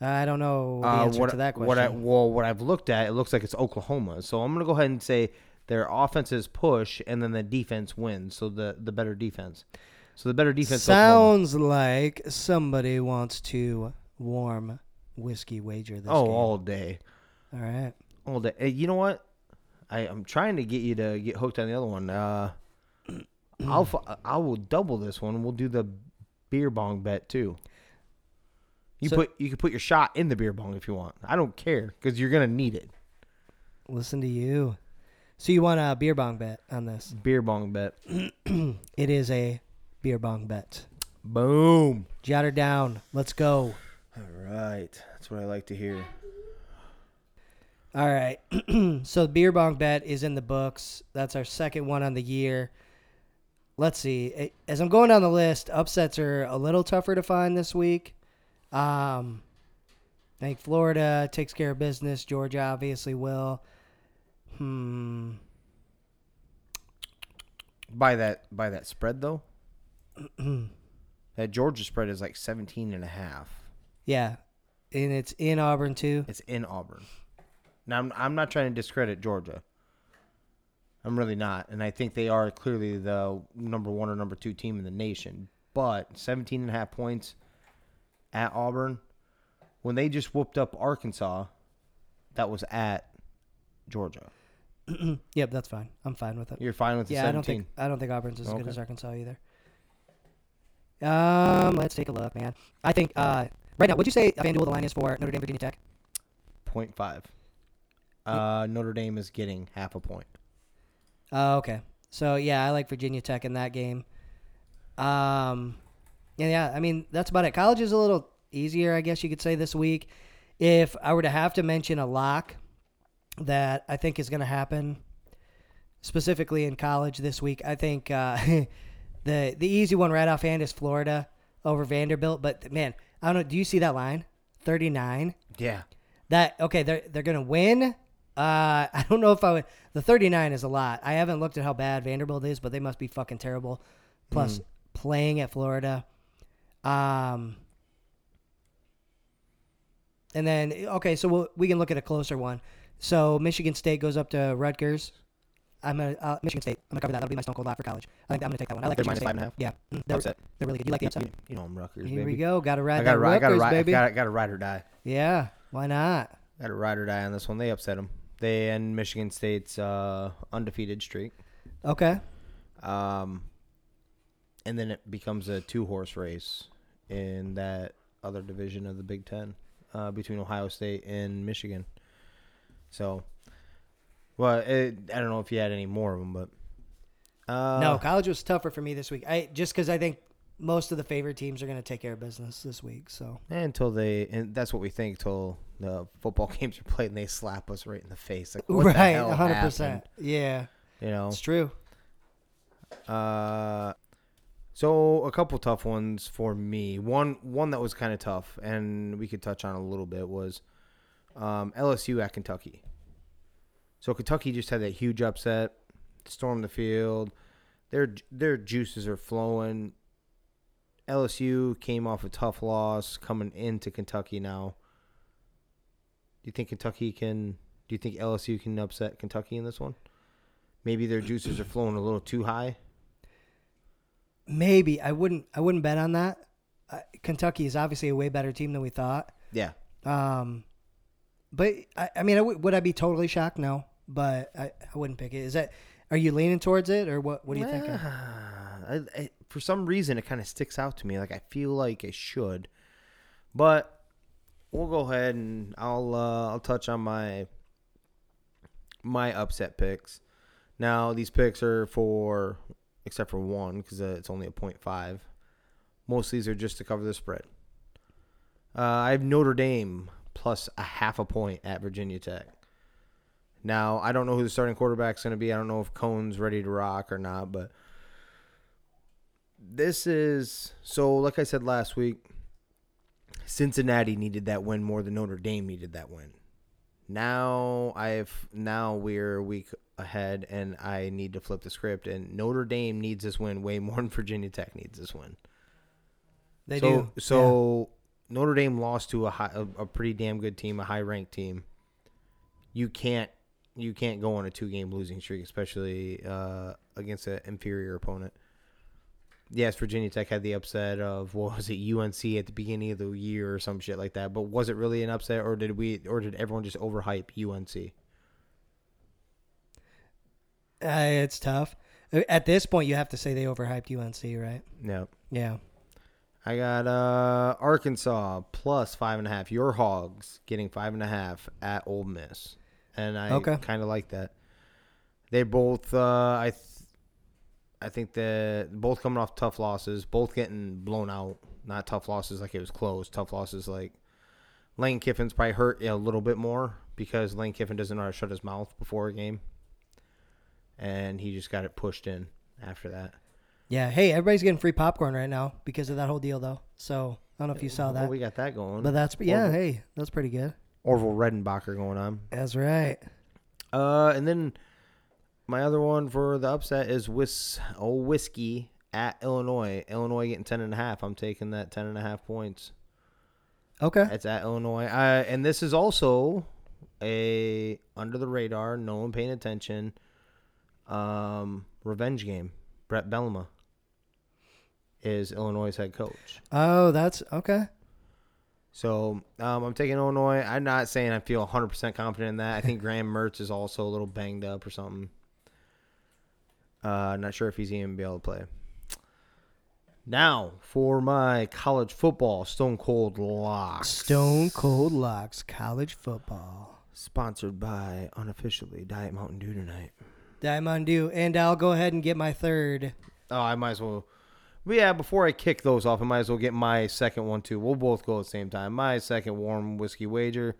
I don't know the uh, answer what, to that question. What I, well, what I've looked at, it looks like it's Oklahoma. So I'm going to go ahead and say their offense is push, and then the defense wins. So the, the better defense. So the better defense. Sounds Oklahoma. Like somebody wants to warm whiskey wager this oh, game. Oh, all day. All right. All day. Hey, you know what? I, I'm trying to get you to get hooked on the other one. Uh, I'll I will double this one. We'll do the beer bong bet too. You so, put you can put your shot in the beer bong if you want. I don't care because you're gonna need it. Listen to you. So you want a beer bong bet on this? Beer bong bet. It is a beer bong bet. Boom. Jot her down. Let's go. All right. That's what I like to hear. All right, so the beer bong bet is in the books. That's our second one on the year. Let's see. As I'm going down the list, upsets are a little tougher to find this week. Um, I think Florida takes care of business. Georgia obviously will. Hmm. By that by that spread, though? That Georgia spread is like seventeen and a half. Yeah, and it's in Auburn, too. It's in Auburn. Now, I'm, I'm not trying to discredit Georgia. I'm really not. And I think they are clearly the number one or number two team in the nation. But seventeen and a half points at Auburn, when they just whooped up Arkansas, that was at Georgia. Yeah, that's fine. I'm fine with it. You're fine with the yeah, seventeen? Yeah, I don't think, I don't think Auburn's as okay. good as Arkansas either. Um, let's take a look, man. I think uh, right now, would you say FanDuel the line is for Notre Dame Virginia Tech? zero point five. Uh, Notre Dame is getting half a point. Oh, okay. So, yeah, I like Virginia Tech in that game. Um, yeah, yeah, I mean, that's about it. College is a little easier, I guess you could say, this week. If I were to have to mention a lock that I think is going to happen specifically in college this week, I think uh, the the easy one right offhand is Florida over Vanderbilt. But, man, I don't know. Do you see that line? thirty-nine? Yeah. That okay, they're, they're going to win. Uh, I don't know if I would. The thirty-nine is a lot. I haven't looked at how bad Vanderbilt is, but they must be fucking terrible. Plus, mm. playing at Florida. Um, and then, okay, so we'll, we can look at a closer one. So Michigan State goes up to Rutgers. I'm gonna uh, Michigan State. I'm gonna cover that. That'll be my stone cold lot for college. I think I'm gonna take that one. I like they're minus five and a half. Yeah, they're, upset. They're really good. You like the upset? You, you know I'm Rutgers. Here baby. We go. Got to ride. I got to ride. Got to ride or die. Yeah, why not? Got to ride or die on this one. They upset them. They end Michigan State's uh, undefeated streak. Okay. Um, and then it becomes a two-horse race in that other division of the Big Ten uh, between Ohio State and Michigan. So, well, it, I don't know if you had any more of them, but uh, no, college was tougher for me this week. I just because I think most of the favorite teams are going to take care of business this week. So until they, and that's what we think till the football games are played and they slap us right in the face. Like what right, the hell one hundred percent. Yeah, you know it's true. Uh, so a couple tough ones for me. One one that was kind of tough, and we could touch on a little bit was. Um, L S U at Kentucky. So Kentucky just had that huge upset, stormed the field. Their their juices are flowing. L S U came off a tough loss coming into Kentucky now. Do you think Kentucky can? Do you think L S U can upset Kentucky in this one? Maybe their juices are flowing a little too high. Maybe I wouldn't. I wouldn't bet on that. Uh, Kentucky is obviously a way better team than we thought. Yeah. Um. But, I, I mean, I w- would I be totally shocked? No, but I, I wouldn't pick it. Is that? Are you leaning towards it, or what What are you thinking? I, I, for some reason, it kind of sticks out to me. Like, I feel like I should. But we'll go ahead and I'll uh, I'll touch on my my upset picks. Now, these picks are for, except for one, because uh, it's only a point five. Most of these are just to cover the spread. Uh, I have Notre Dame plus a half a point at Virginia Tech. Now, I don't know who the starting quarterback's going to be. I don't know if Cone's ready to rock or not, but this is, so like I said last week, Cincinnati needed that win more than Notre Dame needed that win. Now I've now we're a week ahead, and I need to flip the script, and Notre Dame needs this win way more than Virginia Tech needs this win. They so, do. So yeah. Notre Dame lost to a high, a, a pretty damn good team, a high-ranked team. You can't you can't go on a two-game losing streak, especially uh, against an inferior opponent. Yes, Virginia Tech had the upset of what was it, U N C at the beginning of the year or some shit like that. But was it really an upset, or did we, or did everyone just overhype U N C? Uh, it's tough. At this point, you have to say they overhyped U N C, right? No. Yeah. I got uh, Arkansas plus five and a half. Your Hogs getting five and a half at Ole Miss, and I okay. kind of like that. They both, uh, I, th- I think that both coming off tough losses, both getting blown out. Not tough losses like it was close. Tough losses like Lane Kiffin's probably hurt a little bit more because Lane Kiffin doesn't know how to shut his mouth before a game, and he just got it pushed in after that. Yeah, hey, everybody's getting free popcorn right now because of that whole deal, though. So, I don't know if you saw that. Well, we got that going. But that's, yeah, Orville. Hey, that's pretty good. Orville Redenbacher going on. That's right. Uh, and then my other one for the upset is Whis- oh, Whiskey at Illinois. Illinois getting ten and a half. I'm taking that ten and a half points. Okay. It's at Illinois. Uh, and this is also a under the radar, no one paying attention. um, revenge game. Brett Bielema is Illinois' head coach. Oh, that's okay. So um, I'm taking Illinois. I'm not saying I feel one hundred percent confident in that. I think Graham Mertz is also a little banged up or something. Uh, not sure if he's even be able to play. Now for my college football Stone Cold Locks. Stone Cold Locks college football. Sponsored by unofficially Diet Mountain Dew tonight. Diet Mountain Dew, and I'll go ahead and get my third. Oh, I might as well. But yeah, before I kick those off, I might as well get my second one too. We'll both go at the same time. My second warm whiskey wager.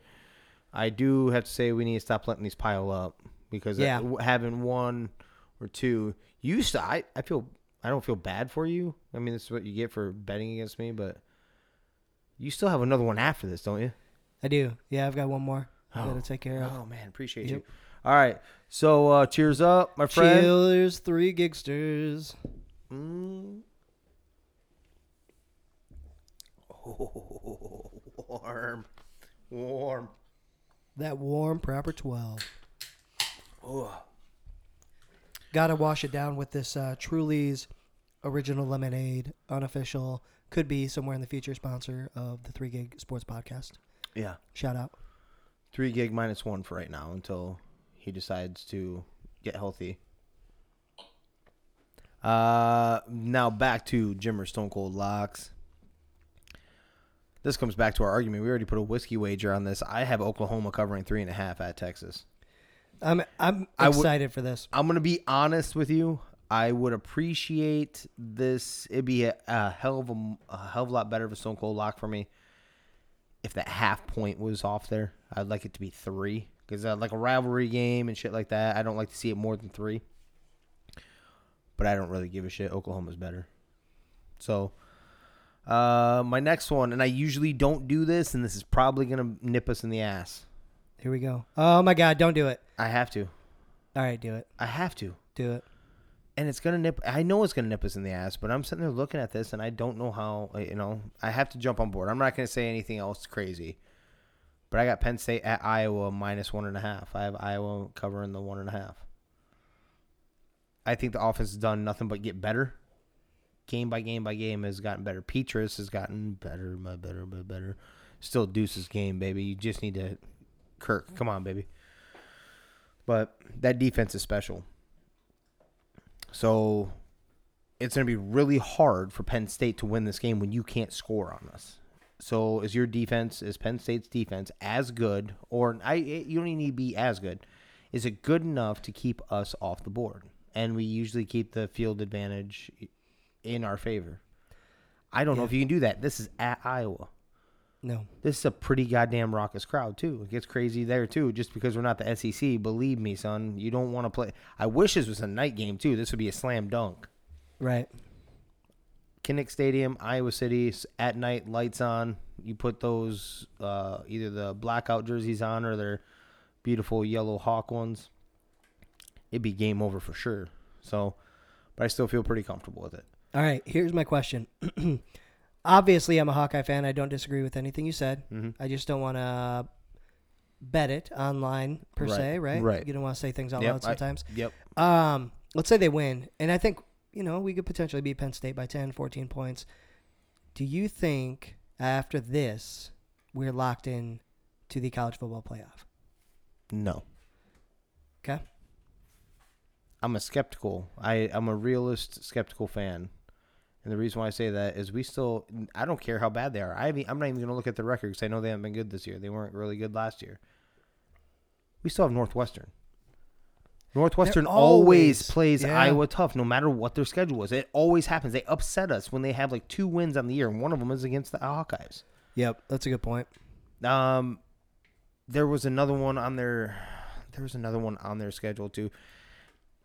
I do have to say we need to stop letting these pile up because yeah. having one or two, you st- I, I feel. I don't feel bad for you. I mean, this is what you get for betting against me, but you still have another one after this, don't you? I do. Yeah, I've got one more. Oh. I've got to take care of. Oh, man. Appreciate yep. you. All right. So, uh, cheers up, my friend. Cheers, three gigsters. Mm. Oh, warm. Warm. That warm Proper twelve. Oh. Got to wash it down with this uh, Truly's Original Lemonade, unofficial, could be somewhere in the future sponsor of the Three Gig Sports Podcast. Yeah. Shout out. Three Gig minus one for right now until he decides to get healthy. Uh, now back to Jimmer Stone Cold Locks. This comes back to our argument. We already put a whiskey wager on this. I have Oklahoma covering three and a half at Texas. I'm I'm excited w- for this. I'm gonna be honest with you. I would appreciate this. It'd be a, a hell of a, a hell of a lot better of a Stone Cold Lock for me if that half point was off there. I'd like it to be three because uh, like a rivalry game and shit like that. I don't like to see it more than three. But I don't really give a shit. Oklahoma's better. So uh, my next one, and I usually don't do this, and this is probably gonna nip us in the ass. Here we go. Oh my God! Don't do it. I have to. All right, do it. I have to do it. And it's gonna nip. I know it's gonna nip us in the ass, but I'm sitting there looking at this, and I don't know how. You know, I have to jump on board. I'm not gonna say anything else crazy, but I got Penn State at Iowa minus one and a half. I have Iowa covering the one and a half. I think the offense has done nothing but get better. Game by game by game has gotten better. Petrus has gotten better, my better, my better. Still Deuce's game, baby. You just need to. Kirk, come on, baby. But that defense is special. So it's going to be really hard for Penn State to win this game when you can't score on us. So is your defense, is Penn State's defense as good, or I? you don't even need to be as good. Is it good enough to keep us off the board? And we usually keep the field advantage in our favor. I don't yeah. know if you can do that. This is at Iowa. No. This is a pretty goddamn raucous crowd, too. It gets crazy there, too, just because we're not the S E C. Believe me, son, you don't want to play. I wish this was a night game, too. This would be a slam dunk. Right. Kinnick Stadium, Iowa City, at night, lights on. You put those, uh, either the blackout jerseys on or their beautiful yellow hawk ones. It'd be game over for sure. So, but I still feel pretty comfortable with it. All right, here's my question. Obviously, I'm a Hawkeye fan. I don't disagree with anything you said. Mm-hmm. I just don't want to bet it online, per right. se, right? Right. You don't want to say things out yep, loud sometimes. I, yep. Um, let's say they win. And I think, you know, we could potentially beat Penn State by ten, fourteen points. Do you think after this, we're locked in to the college football playoff? No. Okay. I'm a skeptical. I, I'm a realist, skeptical fan. And the reason why I say that is we still – I don't care how bad they are. I mean, I'm not even going to look at the record because I know they haven't been good this year. They weren't really good last year. We still have Northwestern. Northwestern always, always plays yeah. Iowa tough no matter what their schedule is. It always happens. They upset us when they have like two wins on the year, and one of them is against the Hawkeyes. Yep, that's a good point. Um, There was another one on their – there was another one on their schedule too.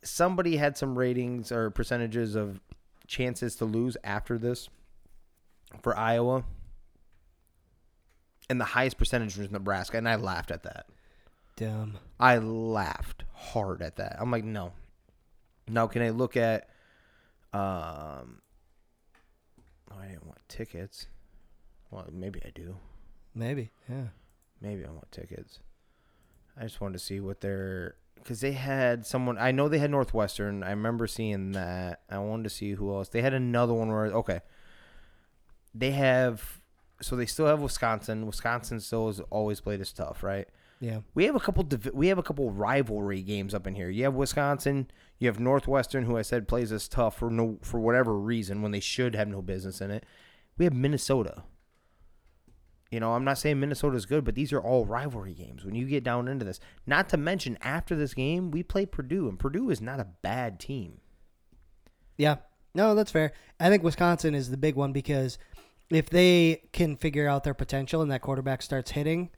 Somebody had some ratings or percentages of – chances to lose after this for Iowa, and the highest percentage was Nebraska, and I laughed at that. Damn, I laughed hard at that. I'm like, no. Now can I look at? Um, oh, I didn't want tickets. Well, maybe I do. Maybe, yeah. Maybe I want tickets. I just wanted to see what their because they had someone. I know they had Northwestern. I remember seeing that. I wanted to see who else. They had another one where, okay. They have, so they still have Wisconsin. Wisconsin still has always played us tough, right? Yeah. We have a couple. We have a couple rivalry games up in here. You have Wisconsin. You have Northwestern, who I said plays us tough for no for whatever reason when they should have no business in it. We have Minnesota. You know, I'm not saying Minnesota's good, but these are all rivalry games when you get down into this. Not to mention, after this game, we play Purdue, and Purdue is not a bad team. Yeah. No, that's fair. I think Wisconsin is the big one because if they can figure out their potential and that quarterback starts hitting,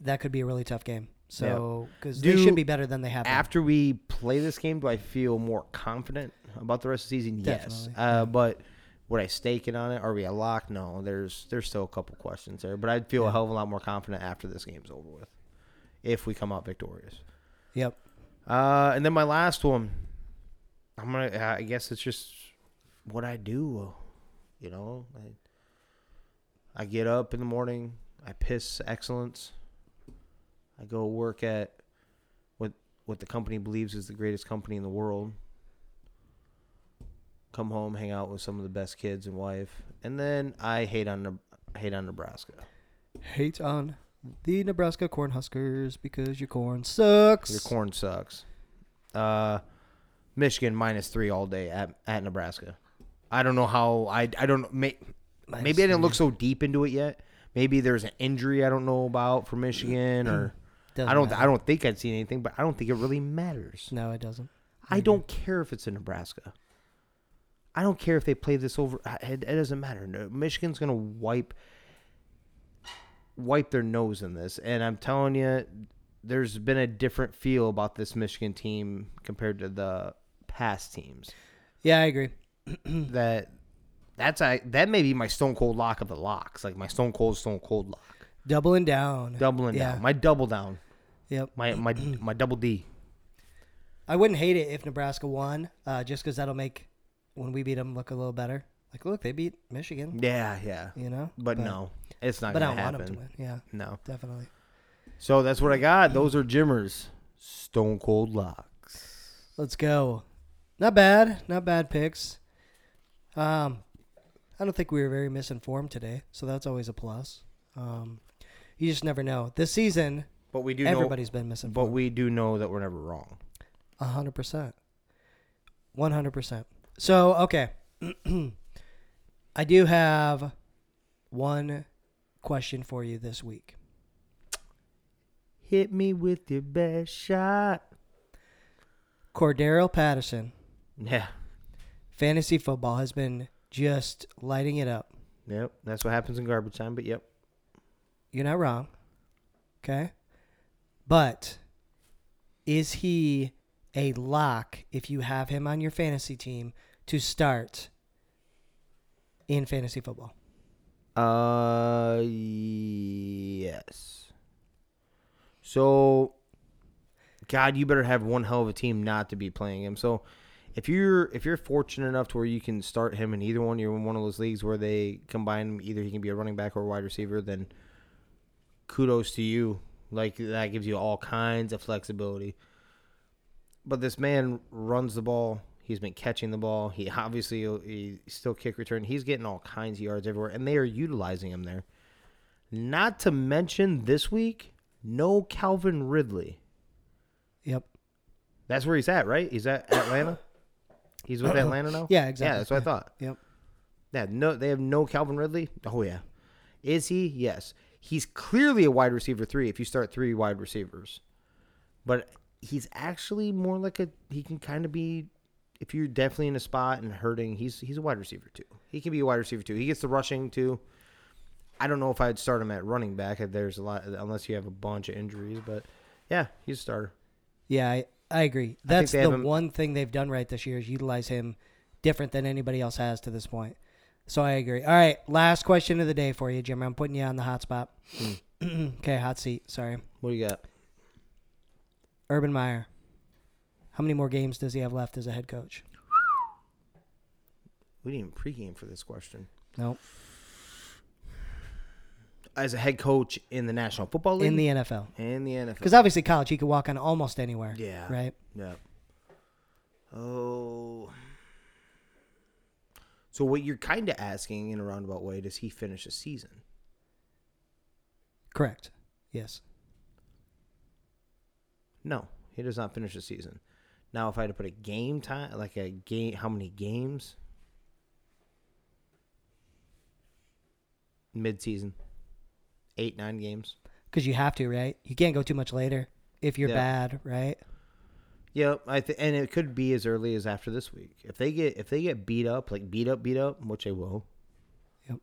that could be a really tough game. So, because yeah. they should be better than they have been. After we play this game, do I feel more confident about the rest of the season? Definitely. Yes. Uh, but... Would I stake it on it? Are we a lock? No, there's there's still a couple questions there. But I'd feel yeah. a hell of a lot more confident after this game's over with if we come out victorious. Yep. Uh, and then my last one, I'm gonna. I guess it's just what I do. You know, I, I get up in the morning. I piss excellence. I go work at what what the company believes is the greatest company in the world. Come home, hang out with some of the best kids and wife, and then I hate on hate on Nebraska. Hate on the Nebraska Cornhuskers because your corn sucks. Your corn sucks. Uh, Michigan minus three all day at, at Nebraska. I don't know how. I I don't may, maybe I didn't look so deep into it yet. Maybe there's an injury I don't know about for Michigan, or doesn't I don't matter. I don't think I'd seen anything, but I don't think it really matters. No, it doesn't. I, I don't do. care if it's in Nebraska. I don't care if they play this over. It, it doesn't matter. Michigan's going to wipe wipe their nose in this. And I'm telling you, there's been a different feel about this Michigan team compared to the past teams. Yeah, I agree. that that's I, that may be my stone cold lock of the locks. Like my stone cold, stone cold lock. Doubling down. Doubling yeah. down. My double down. Yep. My, my, my double D. I wouldn't hate it if Nebraska won uh, just because that'll make... When we beat them, look a little better. Like, look, they beat Michigan. Yeah, yeah. You know? But, but no, it's not going to happen. But I want them to win. Yeah. No. Definitely. So that's what I got. Those are Jimmer's Stone Cold Locks. Let's go. Not bad. Not bad picks. Um, I don't think we were very misinformed today, so that's always a plus. Um, you just never know. This season, but we do everybody's know, been misinformed. But we do know that we're never wrong. one hundred percent. one hundred percent. So, okay, I do have one question for you this week. Hit me with your best shot. Cordarrelle Patterson. Yeah. Fantasy football has been just lighting it up. Yep, that's what happens in garbage time, but yep. You're not wrong, okay? But is he... a lock if you have him on your fantasy team to start in fantasy football? Uh, yes. So, God, you better have one hell of a team not to be playing him. So, if you're if you're fortunate enough to where you can start him in either one, you're in one of those leagues where they combine him, either he can be a running back or a wide receiver, then kudos to you. Like, that gives you all kinds of flexibility. But this man runs the ball. He's been catching the ball. He obviously he still kick return. He's getting all kinds of yards everywhere, and they are utilizing him there. Not to mention this week, no Calvin Ridley. Yep. That's where he's at, right? He's at Atlanta? He's with Atlanta now? Yeah, exactly. Yeah, that's what yeah. I thought. Yep. Yeah, no, they have no Calvin Ridley? Oh, yeah. Is he? Yes. He's clearly a wide receiver three if you start three wide receivers. But... he's actually more like a – he can kind of be – if you're definitely in a spot and hurting, he's he's a wide receiver too. He can be a wide receiver too. He gets the rushing too. I don't know if I'd start him at running back if there's a lot – unless you have a bunch of injuries. But, yeah, he's a starter. Yeah, I, I agree. That's I the him, one thing they've done right this year is utilize him different than anybody else has to this point. So, I agree. All right, last question of the day for you, Jim. I'm putting you on the hot spot. Hmm. Okay, hot seat. Sorry. What do you got? Urban Meyer, how many more games does he have left as a head coach? We didn't even pregame for this question. Nope. as a head coach in the National Football League? In the N F L. In the N F L. Because obviously college, he could walk on almost anywhere. Yeah. Right? Yeah. Oh. So what you're kind of asking in a roundabout way, does he finish a season? Correct. Yes. No, he does not finish the season. Now, if I had to put a game time, like a game, how many games? Mid-season. Eight, nine games. Because you have to, right? You can't go too much later if you're yep. bad, right? Yeah, I th- and it could be as early as after this week. If they get if they get beat up, like beat up, beat up, which they will. Yep.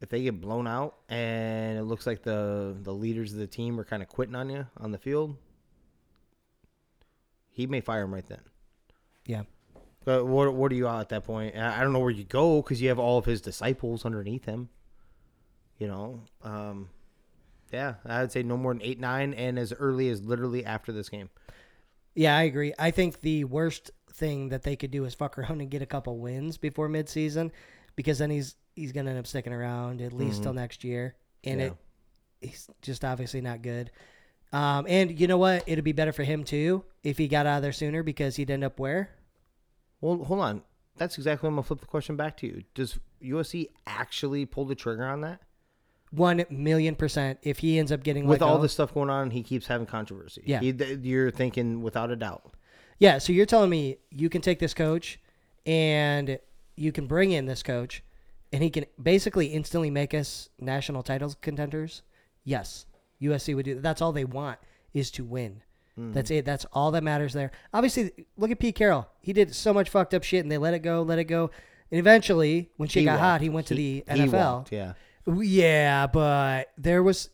If they get blown out and it looks like the, the leaders of the team are kind of quitting on you on the field, he may fire him right then. Yeah. But what, what are you at that point? I don't know where you go because you have all of his disciples underneath him. You know, um, yeah, I would say no more than eight, nine, and as early as literally after this game. Yeah, I agree. I think the worst thing that they could do is fuck around and get a couple wins before midseason, because then he's he's going to end up sticking around at least mm-hmm. till next year, and yeah. it he's just obviously not good. Um, and you know what? It'd be better for him, too, if he got out of there sooner, because he'd end up where? Well, hold on. That's exactly when I'm going to flip the question back to you. Does U S C actually pull the trigger on that? One million percent. If he ends up getting with all this stuff going on, he keeps having controversy. Yeah, he, you're thinking without a doubt. Yeah. So you're telling me you can take this coach, and you can bring in this coach, and he can basically instantly make us national titles contenders. Yes, U S C would do that. That's all they want is to win. Mm-hmm. That's it. That's all that matters there. Obviously, look at Pete Carroll. He did so much fucked up shit, and they let it go, let it go, and eventually, when shit got hot, he went to the N F L. Yeah. Yeah, but there was...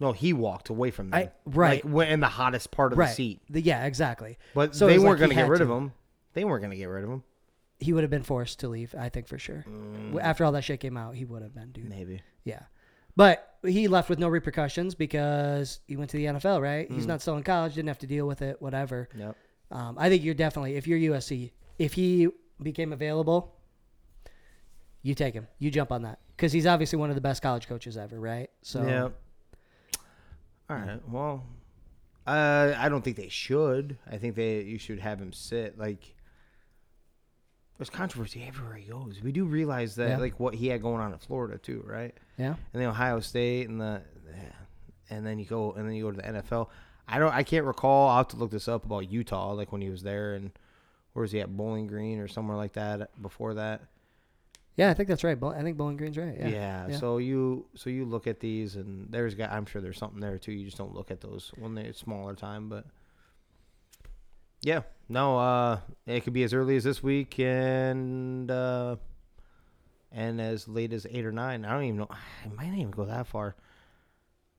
No, he walked away from them. I, right. Like, in the hottest part of right. the seat. The, yeah, exactly. But so they weren't like going to get rid of him. They weren't going to get rid of him. He would have been forced to leave, I think, for sure. Mm. After all that shit came out, he would have been, dude. Maybe. Yeah. But he left with no repercussions because he went to the N F L, right? Mm. He's not still in college, didn't have to deal with it, whatever. Yep. Um, I think you're definitely, if you're U S C, if he became available... You take him. You jump on that. Because he's obviously one of the best college coaches ever, right? So, yeah. All right. Well, uh, I don't think they should. I think they you should have him sit. Like, there's controversy everywhere he goes. We do realize that, yeah. like, what he had going on in Florida, too, right? Yeah. And then Ohio State and the, yeah. and then you go and then you go to the N F L. I don't. I can't recall. I'll have to look this up about Utah, like when he was there and where was he at, Bowling Green or somewhere like that before that. Yeah, I think that's right. I think Bowling Green's right. Yeah. yeah. Yeah. So you so you look at these, and there's I'm sure there's something there too. You just don't look at those when they're smaller time, but yeah, no, uh, it could be as early as this week and uh, and as late as eight or nine. I don't even know. I might not even go that far.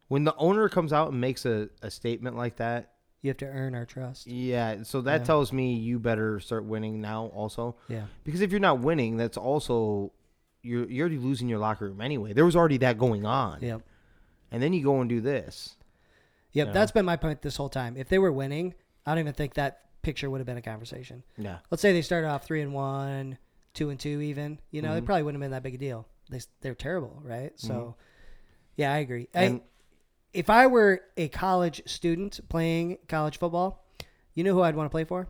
When the owner comes out and makes a, a statement like that, you have to earn our trust. Yeah, so that yeah. tells me you better start winning now also. Yeah. Because if you're not winning, that's also, you're, you're already losing your locker room anyway. There was already that going on. Yep. And then you go and do this. Yep, you know? That's been my point this whole time. If they were winning, I don't even think that picture would have been a conversation. Yeah. Let's say they started off three and one, two and two even. You know, mm-hmm. It probably wouldn't have been that big a deal. They, they're terrible, right? So, mm-hmm. yeah, I agree. And, I, If I were a college student playing college football, you know who I'd want to play for?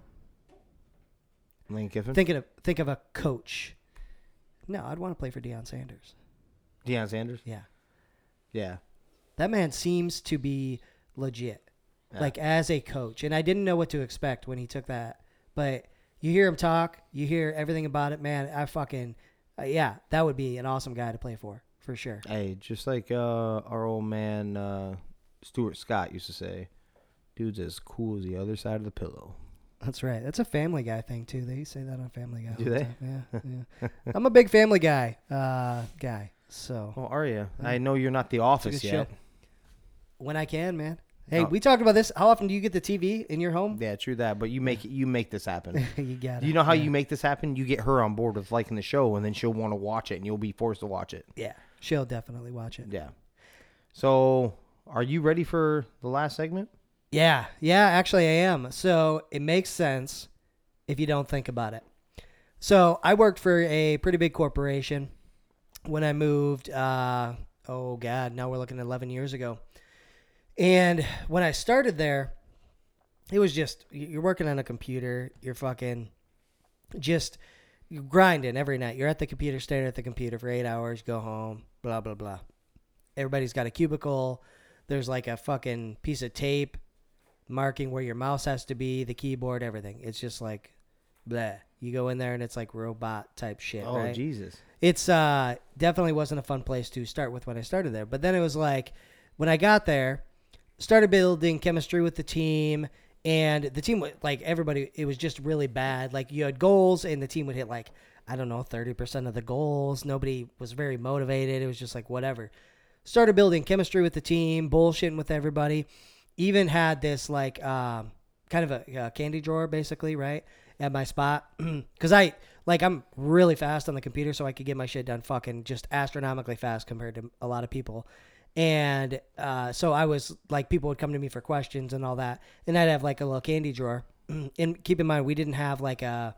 Lane Kiffin? Thinking of, think of a coach. No, I'd want to play for Deion Sanders. Deion Sanders? Yeah. Yeah. That man seems to be legit, yeah. like as a coach. And I didn't know what to expect when he took that. But you hear him talk. You hear everything about it. Man, I fucking, uh, yeah, that would be an awesome guy to play for. For sure. Hey, just like uh, our old man uh, Stuart Scott used to say, dude's as cool as the other side of the pillow. That's right. That's a Family Guy thing, too. They say that on Family Guy. Do they? Time. Yeah. yeah. I'm a big Family Guy uh, guy. So. Well, are you? I know you're not The Office yet. Show. When I can, man. Hey, no. We talked about this. How often do you get the T V in your home? Yeah, true that. But you make you make this happen. You got it. You know how yeah. you make this happen? You get her on board with liking the show, and then she'll want to watch it, and you'll be forced to watch it. Yeah. She'll definitely watch it. Yeah. So, are you ready for the last segment? Yeah. Yeah, actually I am. So, it makes sense if you don't think about it. So, I worked for a pretty big corporation when I moved uh, oh God, now we're looking at eleven years ago. And when I started there, it was just, you're working on a computer, you're fucking just you're grinding every night. You're at the computer, staring at the computer for eight hours, go home, blah, blah, blah. Everybody's got a cubicle. There's like a fucking piece of tape marking where your mouse has to be, the keyboard, everything. It's just like, bleh. You go in there and it's like robot type shit, oh, right? Jesus. It's uh, definitely wasn't a fun place to start with when I started there. But then it was like, when I got there, started building chemistry with the team, and the team, like everybody, it was just really bad. Like you had goals and the team would hit like, I don't know, thirty percent of the goals. Nobody was very motivated. It was just like, whatever. Started building chemistry with the team, bullshitting with everybody. Even had this like um, kind of a, a candy drawer basically, right? At my spot. Because I, like, I'm really fast on the computer, so I could get my shit done fucking just astronomically fast compared to a lot of people. And uh, so I was, like, people would come to me for questions and all that. And I'd have, like, a little candy drawer. And keep in mind, we didn't have, like, a,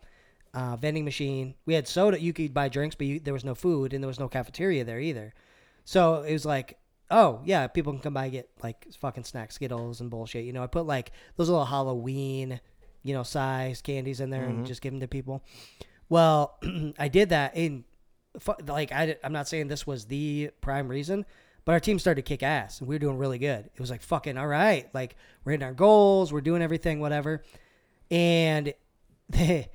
a vending machine. We had soda. You could buy drinks, but you, there was no food, and there was no cafeteria there either. So it was like, oh, yeah, people can come by and get, like, fucking snack Skittles and bullshit. You know, I put, like, those little Halloween, you know, size candies in there, mm-hmm. and just give them to people. Well, I did that. And like, I, I'm not saying this was the prime reason, but our team started to kick ass and we were doing really good. It was like, fucking, all right. Like, we're hitting our goals. We're doing everything, whatever. And the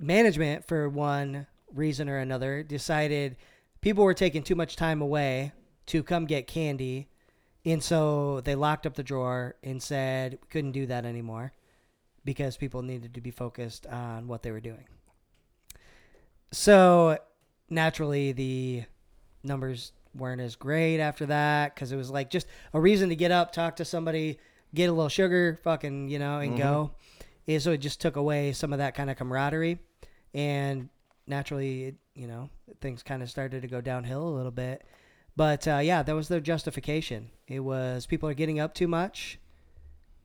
management, for one reason or another, decided people were taking too much time away to come get candy. And so they locked up the drawer and said, we couldn't do that anymore, because people needed to be focused on what they were doing. So naturally the numbers weren't as great after that, because it was like just a reason to get up, talk to somebody, get a little sugar, fucking, you know, and mm-hmm. go. And so it just took away some of that kind of camaraderie. And naturally, it, you know, things kind of started to go downhill a little bit. But uh, yeah, that was their justification. It was people are getting up too much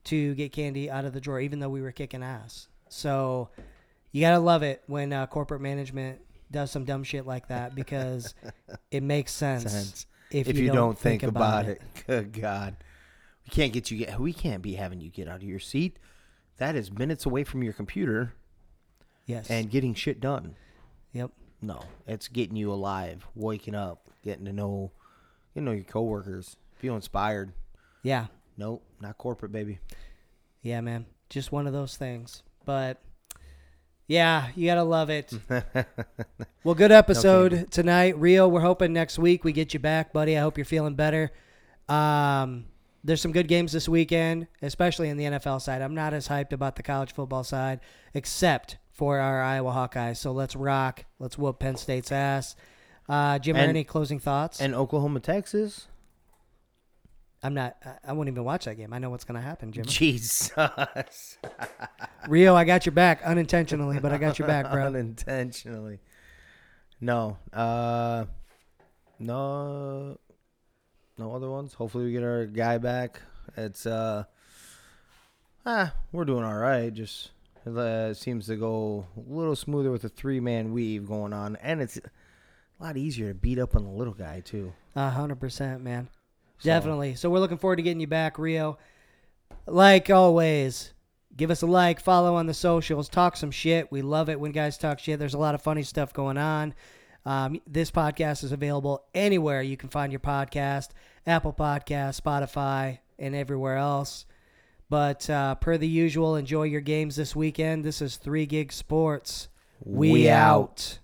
to get candy out of the drawer, even though we were kicking ass. So you got to love it when uh, corporate management does some dumb shit like that, because it makes sense, sense. If, if you, you don't, don't think, think about, about it. it. Good God. We can't get you, get, we can't be having you get out of your seat. That is minutes away from your computer. Yes. And getting shit done. Yep. No, it's getting you alive, waking up, getting to know, you know, your coworkers, feel inspired. Yeah. Nope, not corporate, baby. Yeah, man. Just one of those things. But, yeah, you got to love it. Well, good episode okay. tonight. Rio, we're hoping next week we get you back, buddy. I hope you're feeling better. Um, there's some good games this weekend, especially in the N F L side. I'm not as hyped about the college football side, except for our Iowa Hawkeyes. So let's rock. Let's whoop Penn State's ass. Uh, Jim, and, Ernie, closing thoughts? And Oklahoma, Texas. I'm not, I won't even watch that game. I know what's going to happen, Jimmy. Jesus. Rio, I got your back unintentionally, but I got your back, bro. Unintentionally. No. Uh, no. No other ones. Hopefully we get our guy back. It's, uh, ah, we're doing all right. Just, it uh, seems to go a little smoother with a three-man weave going on. And it's a lot easier to beat up on the little guy, too. A hundred percent, man. So. Definitely. So we're looking forward to getting you back, Rio. Like always, give us a like, follow on the socials, talk some shit. We love it when guys talk shit. There's a lot of funny stuff going on. Um, this podcast is available anywhere you can find your podcast, Apple Podcasts, Spotify, and everywhere else. But uh, per the usual, enjoy your games this weekend. This is Three Gig Sports. We, we out. out.